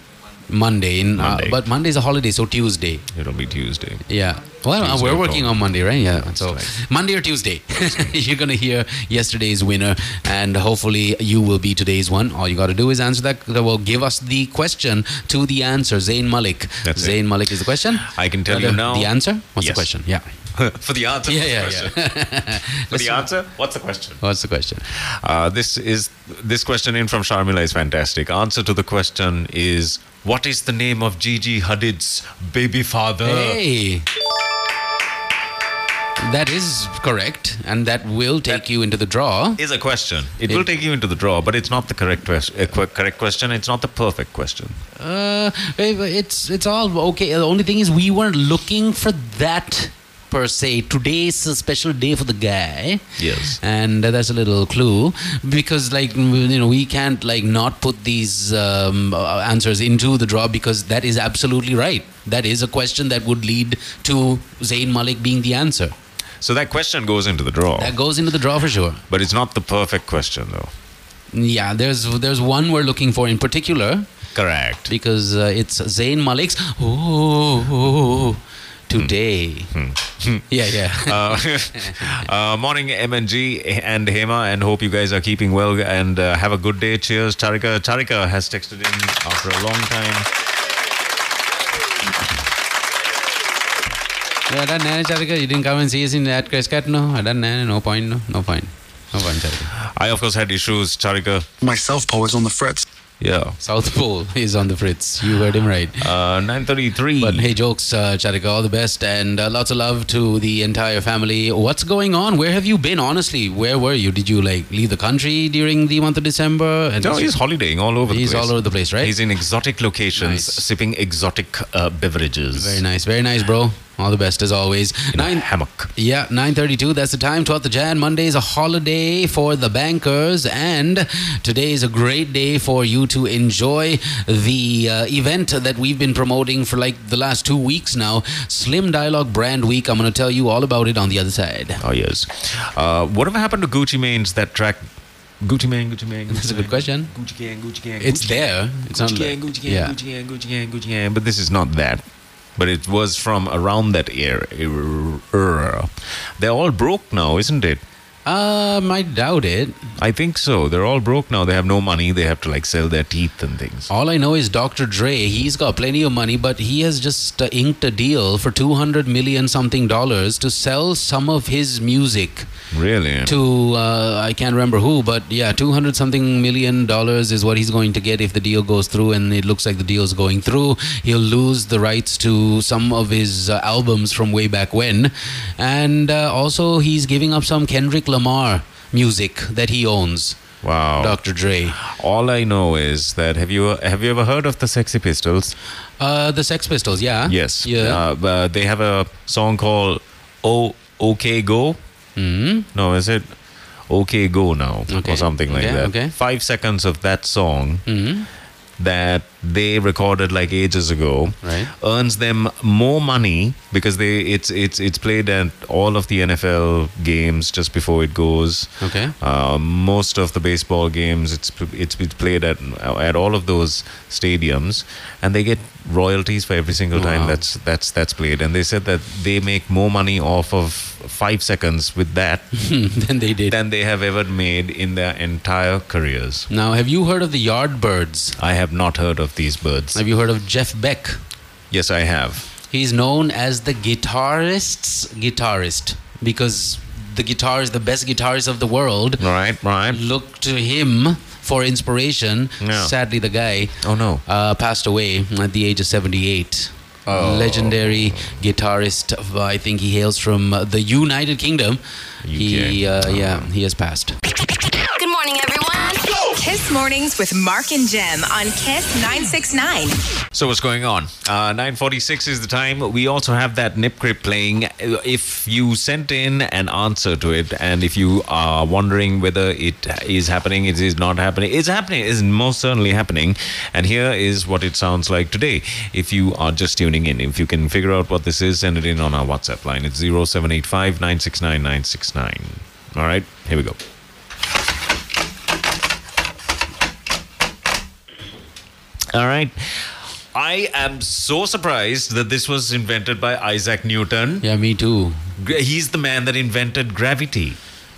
Monday, in, Monday. Uh, but Monday is a holiday, so Tuesday. It'll be Tuesday. Yeah. Well, Tuesday we're working on Monday, right? Yeah. That's so right. Monday or Tuesday, you're gonna hear yesterday's winner, and hopefully you will be today's one. All you got to do is answer that. Well, give us the question to the answer. Zayn Malik. That's Zayn it. Malik is the question. I can tell uh, you now. The answer. What's yes. the question? Yeah. For the answer, yeah, what's yeah, the question? Yeah. For the answer, what's the question? What's the question? Uh, this is this question in from Sharmila is fantastic. Answer to the question is, what is the name of Gigi Hadid's baby father? Hey. That is correct, and that will take that you into the draw. Is a question. It, it will take you into the draw, but it's not the correct question. Uh, correct question. It's not the perfect question. Uh, it's it's all okay. The only thing is we weren't looking for that per se. Today's a special day for the guy. Yes. And uh, that's a little clue because, like, you know, we can't, like, not put these um, answers into the draw because that is absolutely right. That is a question that would lead to Zayn Malik being the answer. So that question goes into the draw. That goes into the draw for sure. But it's not the perfect question, though. Yeah, there's there's one we're looking for in particular. Correct. Because uh, it's Zayn Malik's... Ooh... Today. Hmm. Hmm. Yeah, yeah. uh, uh, morning, M N G and Hema, and hope you guys are keeping well and uh, have a good day. Cheers, Tarika. Tarika has texted in after a long time. I don't know, Tarika. You didn't come and see us in that Chris Cat? No, I don't know. No point, no. No point. No point, Tarika. I, of course, had issues, Tarika. Myself, always on the frets. Yeah. South Pole is on the fritz. You heard him right. Uh, nine thirty-three. But hey, jokes, uh, Charika, all the best and uh, lots of love to the entire family. What's going on? Where have you been? Honestly, where were you? Did you like leave the country during the month of December? And no, he's holidaying all over the place. He's all over the place, right? He's in exotic locations, nice. Sipping exotic uh, beverages. Very nice. Very nice, bro. All the best as always. In Nine, a hammock. Yeah, nine thirty-two. That's the time. twelfth of January. Monday is a holiday for the bankers. And today is a great day for you to enjoy the uh, event that we've been promoting for like the last two weeks now. Slim Dialogue Brand Week. I'm going to tell you all about it on the other side. Oh, yes. Uh, whatever happened to Gucci Mane's, that track... Gucci Mane, Gucci Mane. That's a good question. Gucci Gang, Gucci Gang. It's there. It's Gucci Gang, Gucci Gang, Gucci Gang, Gucci Gang, Gucci Gang. But this is not that. But it was from around that era. They're all broke now, isn't it? Um, I doubt it. I think so. They're all broke now. They have no money. They have to like sell their teeth and things. All I know is Doctor Dre. He's got plenty of money, but he has just uh, inked a deal for two hundred million something dollars to sell some of his music. Really? To, uh, I can't remember who, but yeah, two hundred something million dollars is what he's going to get if the deal goes through, and it looks like the deal's going through. He'll lose the rights to some of his uh, albums from way back when. And uh, also he's giving up some Kendrick Lamar music that he owns. Wow. Doctor Dre. All I know is that have you have you ever heard of the Sexy Pistols? Uh, the Sex Pistols, yeah. Yes. Yeah. Uh, uh, they have a song called "Oh Okay Go." Mm-hmm. No, is it "Okay Go Now" okay. or something like okay, that? Okay. Five seconds of that song. Mm-hmm. That they recorded like ages ago, right, earns them more money because they it's it's it's played at all of the N F L games just before it goes. Okay, uh, most of the baseball games it's it's it's played at at all of those stadiums, and they get royalties for every single time wow. that's that's that's played. And they said that they make more money off of five seconds with that than they did than they have ever made in their entire careers. Now, have you heard of the Yardbirds? I have not heard of these birds. Have you heard of Jeff Beck? Yes, I have. He's known as the guitarist's guitarist because the guitarist, the best guitarist of the world, right, right, look to him for inspiration. Yeah. Sadly, the guy oh no uh, passed away at the age of seventy-eight. Oh. Legendary guitarist. I think he hails from the United Kingdom. U K. He, uh, oh. yeah, he has passed. Good morning, everyone. Go! Kiss Mornings with Mark and Jem on Kiss nine sixty-nine. So what's going on? Uh, nine forty-six is the time. We also have that Nip Crip playing. If you sent in an answer to it, and if you are wondering whether it is happening, it is not happening, it's happening, it's most certainly happening. And here is what it sounds like today. If you are just tuning in, if you can figure out what this is, send it in on our WhatsApp line. It's zero seven eight five nine six nine nine six nine. All right, here we go. All right. I am so surprised that this was invented by Isaac Newton. Yeah, me too. He's the man that invented gravity.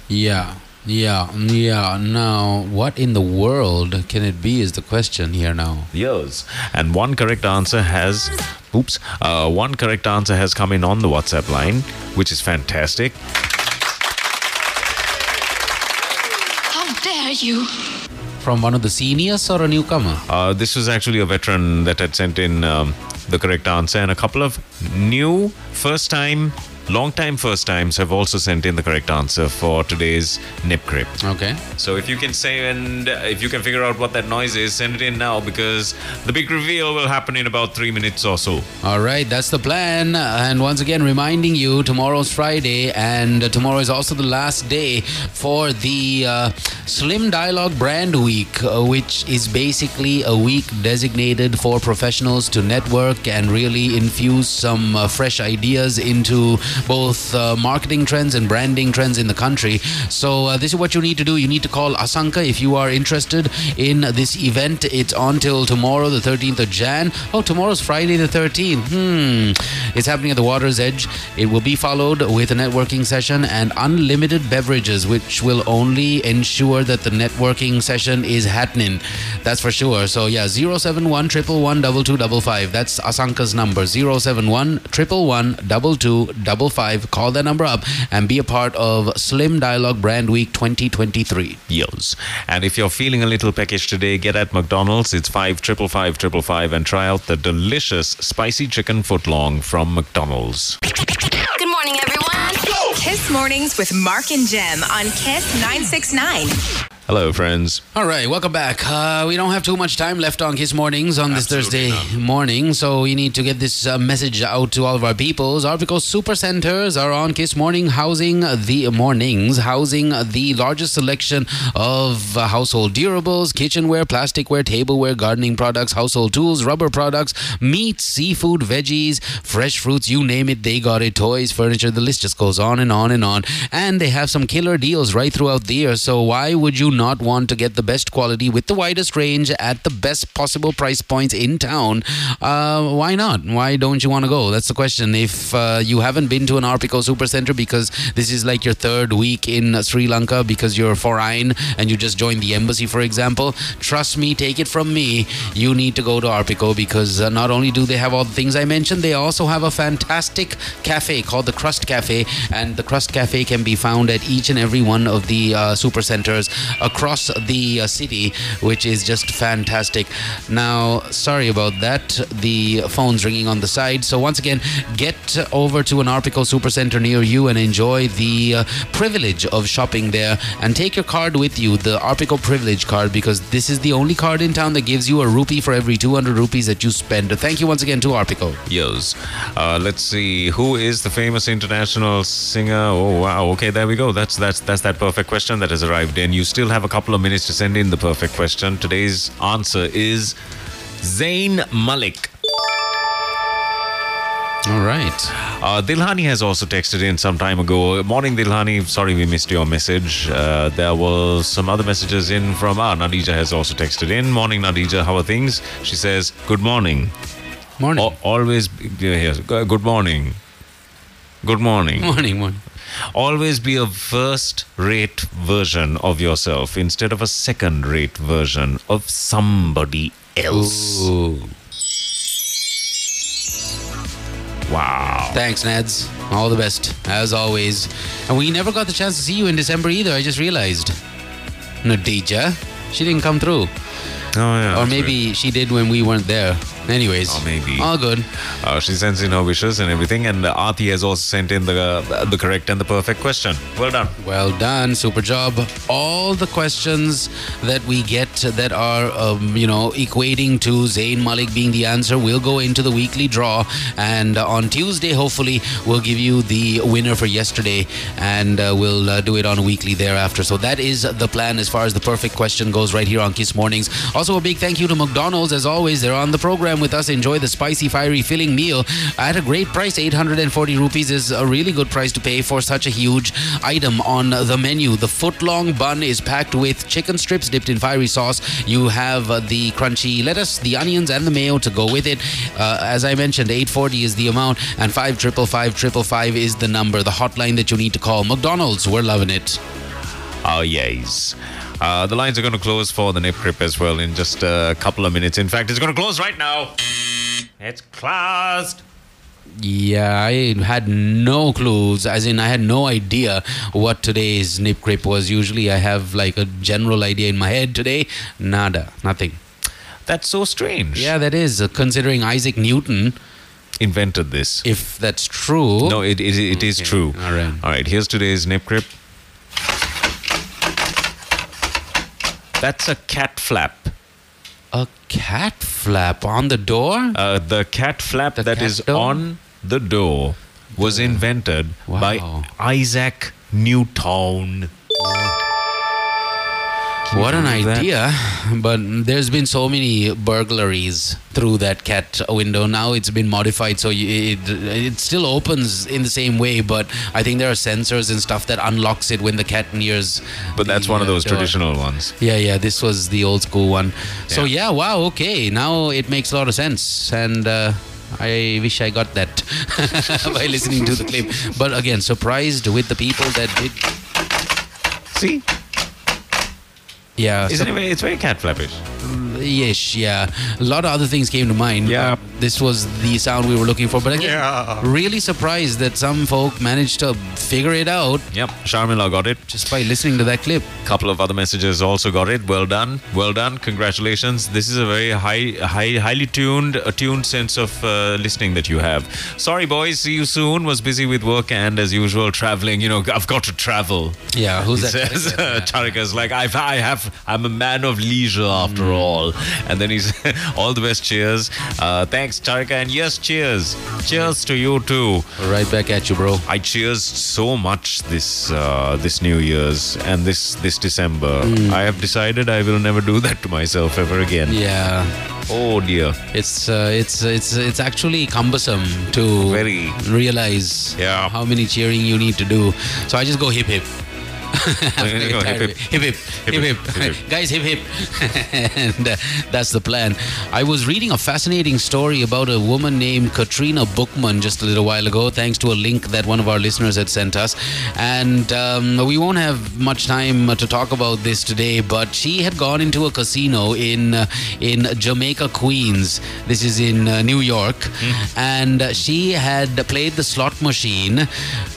Yeah, yeah, yeah. Now, what in the world can it be is the question here now. Yes. And one correct answer has... Oops. Uh, one correct answer has come in on the WhatsApp line, which is fantastic. How dare you... From one of the seniors or a newcomer? Uh, this was actually a veteran that had sent in um, the correct answer, and a couple of new first-time, long-time first-times have also sent in the correct answer for today's Nip Crip. Okay. So if you can say and if you can figure out what that noise is, send it in now because the big reveal will happen in about three minutes or so. All right, that's the plan. And once again, reminding you, tomorrow's Friday, and tomorrow is also the last day for the uh, Slim Dialogue Brand Week, uh, which is basically a week designated for professionals to network and really infuse some uh, fresh ideas into both uh, marketing trends and branding trends in the country. So uh, this is what you need to do. You need to call Asanka if you are interested in this event. It's on till tomorrow, the thirteenth of January. Oh, tomorrow's Friday the thirteenth. Hmm. It's happening at the Water's Edge. It will be followed with a networking session and unlimited beverages, which will only ensure that the networking session is happening. That's for sure. So yeah, zero seven one, one one one, two two five five. That's Asanka's number, zero seven one, one one one, two two five five. eight five five. Call that number up and be a part of Slim Dialogue Brand Week twenty twenty-three. Yes. And if you're feeling a little peckish today, get at McDonald's. It's five five five five five five and try out the delicious spicy chicken footlong from McDonald's. Good morning, everyone. Go! Kiss Mornings with Mark and Jem on Kiss nine six nine. Hello, friends. All right, welcome back. Uh, we don't have too much time left on Kiss Mornings on Absolutely this Thursday not. morning, so we need to get this uh, message out to all of our peoples. Arpico Supercenters are on Kiss Morning, housing the mornings, housing the largest selection of uh, household durables, kitchenware, plasticware, tableware, gardening products, household tools, rubber products, meat, seafood, veggies, fresh fruits, you name it, they got it. Toys, furniture, the list just goes on and on and on. And they have some killer deals right throughout the year, so why would you not want to get the best quality with the widest range at the best possible price points in town? Uh, why not? Why don't you want to go? That's the question. If uh, you haven't been to an Arpico Supercenter, because this is like your third week in Sri Lanka because you're foreign and you just joined the embassy, for example, trust me, take it from me, you need to go to Arpico, because uh, not only do they have all the things I mentioned, they also have a fantastic cafe called the Crust Cafe, and the Crust Cafe can be found at each and every one of the uh, Supercenters across the uh, city, which is just fantastic. Now, sorry about that. The phone's ringing on the side. So once again, get over to an Arpico Supercenter near you and enjoy the uh, privilege of shopping there. And take your card with you, the Arpico Privilege Card, because this is the only card in town that gives you a rupee for every two hundred rupees that you spend. Thank you once again to Arpico. Yes. Uh, let's see. Who is the famous international singer? Oh, wow. Okay, there we go. That's, that's, that's that perfect question that has arrived in. You still have have a couple of minutes to send in the perfect question. Today's answer is Zayn Malik. All right. Uh, Dilhani has also texted in some time ago. Morning, Dilhani. Sorry we missed your message. Uh, there were some other messages in from... Ah, Nadija has also texted in. Morning, Nadija. How are things? She says, good morning. Morning. O- always... Yes, good morning. Good morning. Morning, morning. Always be a first-rate version of yourself instead of a second-rate version of somebody else. Ooh. Wow. Thanks, Neds. All the best, as always. And we never got the chance to see you in December either, I just realized. Nadija, she didn't come through. Oh, yeah, or maybe weird. She did when we weren't there. Anyways, oh, maybe. All good. Uh, she sends in her wishes and everything, and uh, Aarti has also sent in the uh, the correct and the perfect question. Well done. Well done. Super job. All the questions that we get that are um, you know equating to Zayn Malik being the answer will go into the weekly draw, and uh, on Tuesday hopefully we'll give you the winner for yesterday, and uh, we'll uh, do it on a weekly thereafter. So that is the plan as far as the perfect question goes right here on Kiss Mornings. Also, Also, a big thank you to McDonald's. As always, they're on the program with us. Enjoy the spicy, fiery, filling meal at a great price. eight hundred forty rupees is a really good price to pay for such a huge item on the menu. The footlong bun is packed with chicken strips dipped in fiery sauce. You have the crunchy lettuce, the onions, and the mayo to go with it. Uh, as I mentioned, eight forty is the amount, and five five five five five five is the number, the hotline that you need to call. McDonald's, we're loving it. Oh, yes. Uh, the lines are going to close for the Nip Rip as well in just a couple of minutes. In fact, it's going to close right now. It's closed. Yeah, I had no clues, as in I had no idea what today's Nip Crip was. Usually I have like a general idea in my head. Today, nada, nothing. That's so strange. Yeah, that is, uh, considering Isaac Newton invented this. If that's true. No, it it, it okay. is true. All right. All right, here's today's Nip Crip. That's a cat flap. A cat flap on the door? Uh, the cat flap the that cat is door? on the door was yeah. invented wow. by Isaac Newton. What an idea. That? But there's been so many burglaries through that cat window. Now it's been modified, so it, it still opens in the same way, but I think there are sensors and stuff that unlocks it when the cat nears. But the, that's one of those uh, traditional ones. Yeah, yeah, this was the old school one. Yeah. So yeah, wow, okay, now it makes a lot of sense, and uh, I wish I got that by listening to the clip. But again, surprised with the people that did. See? Yeah. Isn't so, it, it's very cat flappish. yes, yeah. A lot of other things came to mind. Yeah. This was the sound we were looking for. But again, yeah. really surprised that some folk managed to figure it out. Yep, Sharmila got it. Just by listening to that clip. A couple of other messages also got it. Well done. Well done. Congratulations. This is a very high, high highly tuned, attuned sense of uh, listening that you have. Sorry, boys. See you soon. Was busy with work and, as usual, traveling. You know, I've got to travel. Yeah, who's he that? Says, Charika's like, I've, I have, I'm a man of leisure after mm. all. And then he's, all the best, cheers. Uh, thanks, Charika. And yes, cheers. Cheers to you too. Right back at you, bro. I cheers so much this uh, this New Year's and this, this December. Mm. I have decided I will never do that to myself ever again. Yeah. Oh dear. It's uh, it's it's it's actually cumbersome to Very. realize yeah. how many cheering you need to do. So I just go hip hip. Go, hip, hip. Hip, hip. Hip, hip, hip, hip, hip, guys, hip, hip, and uh, that's the plan. I was reading a fascinating story about a woman named Katrina Bookman just a little while ago, thanks to a link that one of our listeners had sent us, and um, we won't have much time to talk about this today, but she had gone into a casino in uh, in Jamaica, Queens. This is in uh, New York, mm. and uh, she had played the slot machine.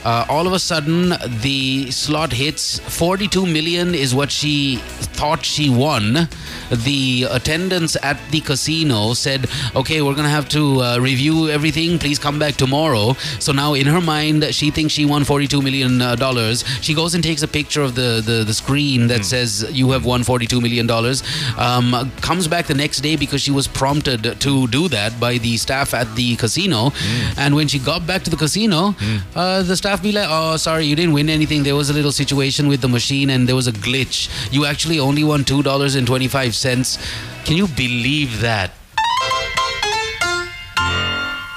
Uh, all of a sudden, the slot hits forty-two million is what she thought she won. The attendants at the casino said, okay, we're going to have to uh, review everything. Please come back tomorrow. So now in her mind, she thinks she won forty-two million dollars. She goes and takes a picture of the, the, the screen that mm. says, you have won forty-two million dollars. Um, comes back the next day because she was prompted to do that by the staff at the casino. Mm. And when she got back to the casino, mm. uh, the staff be like, oh, sorry, you didn't win anything. There was a little situation with the machine and there was a glitch. You actually only won two dollars and twenty-five cents. Can you believe that?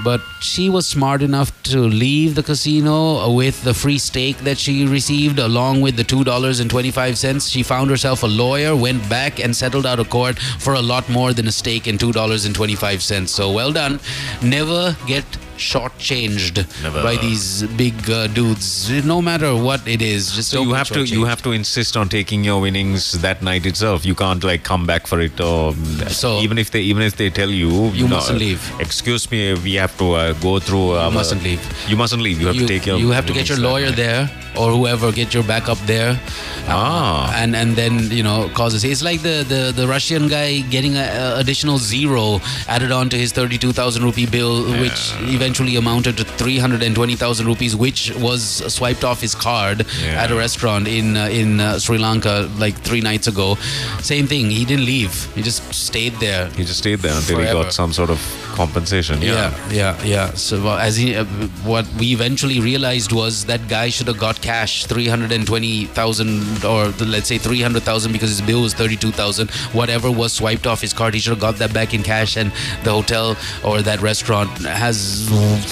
But she was smart enough to leave the casino with the free steak that she received along with the two dollars and twenty-five cents. She found herself a lawyer, went back and settled out of court for a lot more than a steak and two dollars and twenty-five cents. So well done. Never get shortchanged Never. by these big uh, dudes, no matter what it is. Just so you have to you have to insist on taking your winnings that night itself. You can't like come back for it. Or so even if they even if they tell you, you no, mustn't leave. Excuse me, we have to uh, go through. Um, you mustn't leave. You mustn't leave. You have you, to take your. You have to get your lawyer there or whoever. Get your backup there. Ah. Uh, and and then you know causes. It's like the the, the Russian guy getting an additional zero added on to his thirty-two thousand rupee bill, yeah. which eventually. amounted to three hundred twenty thousand rupees, which was swiped off his card yeah. at a restaurant in uh, in uh, Sri Lanka like three nights ago. Same thing. He didn't leave. He just stayed there. He just stayed there until forever. He got some sort of compensation. Yeah, yeah, yeah. yeah. So well, as he, uh, what we eventually realized was that guy should have got cash three hundred twenty thousand or let's say three hundred thousand because his bill was thirty-two thousand. Whatever was swiped off his card, he should have got that back in cash. And the hotel or that restaurant has.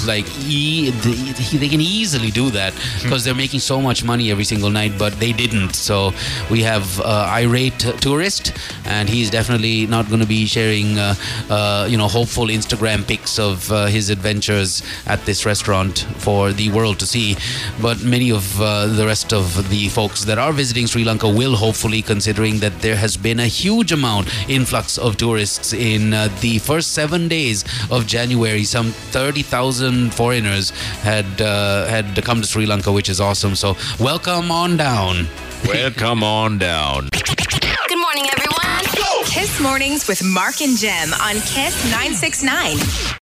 Like e- they can easily do that because they're making so much money every single night, but they didn't. So we have uh, irate tourist, and he's definitely not going to be sharing, uh, uh, you know, hopeful Instagram pics of uh, his adventures at this restaurant for the world to see. But many of uh, the rest of the folks that are visiting Sri Lanka will hopefully, considering that there has been a huge amount influx of tourists in uh, the first seven days of January, some thirty thousand thousand foreigners had uh, had come to Sri Lanka, which is awesome. So welcome on down. Welcome on down. Good morning, everyone. Go! Kiss Mornings with Mark and Jem on Kiss nine sixty-nine.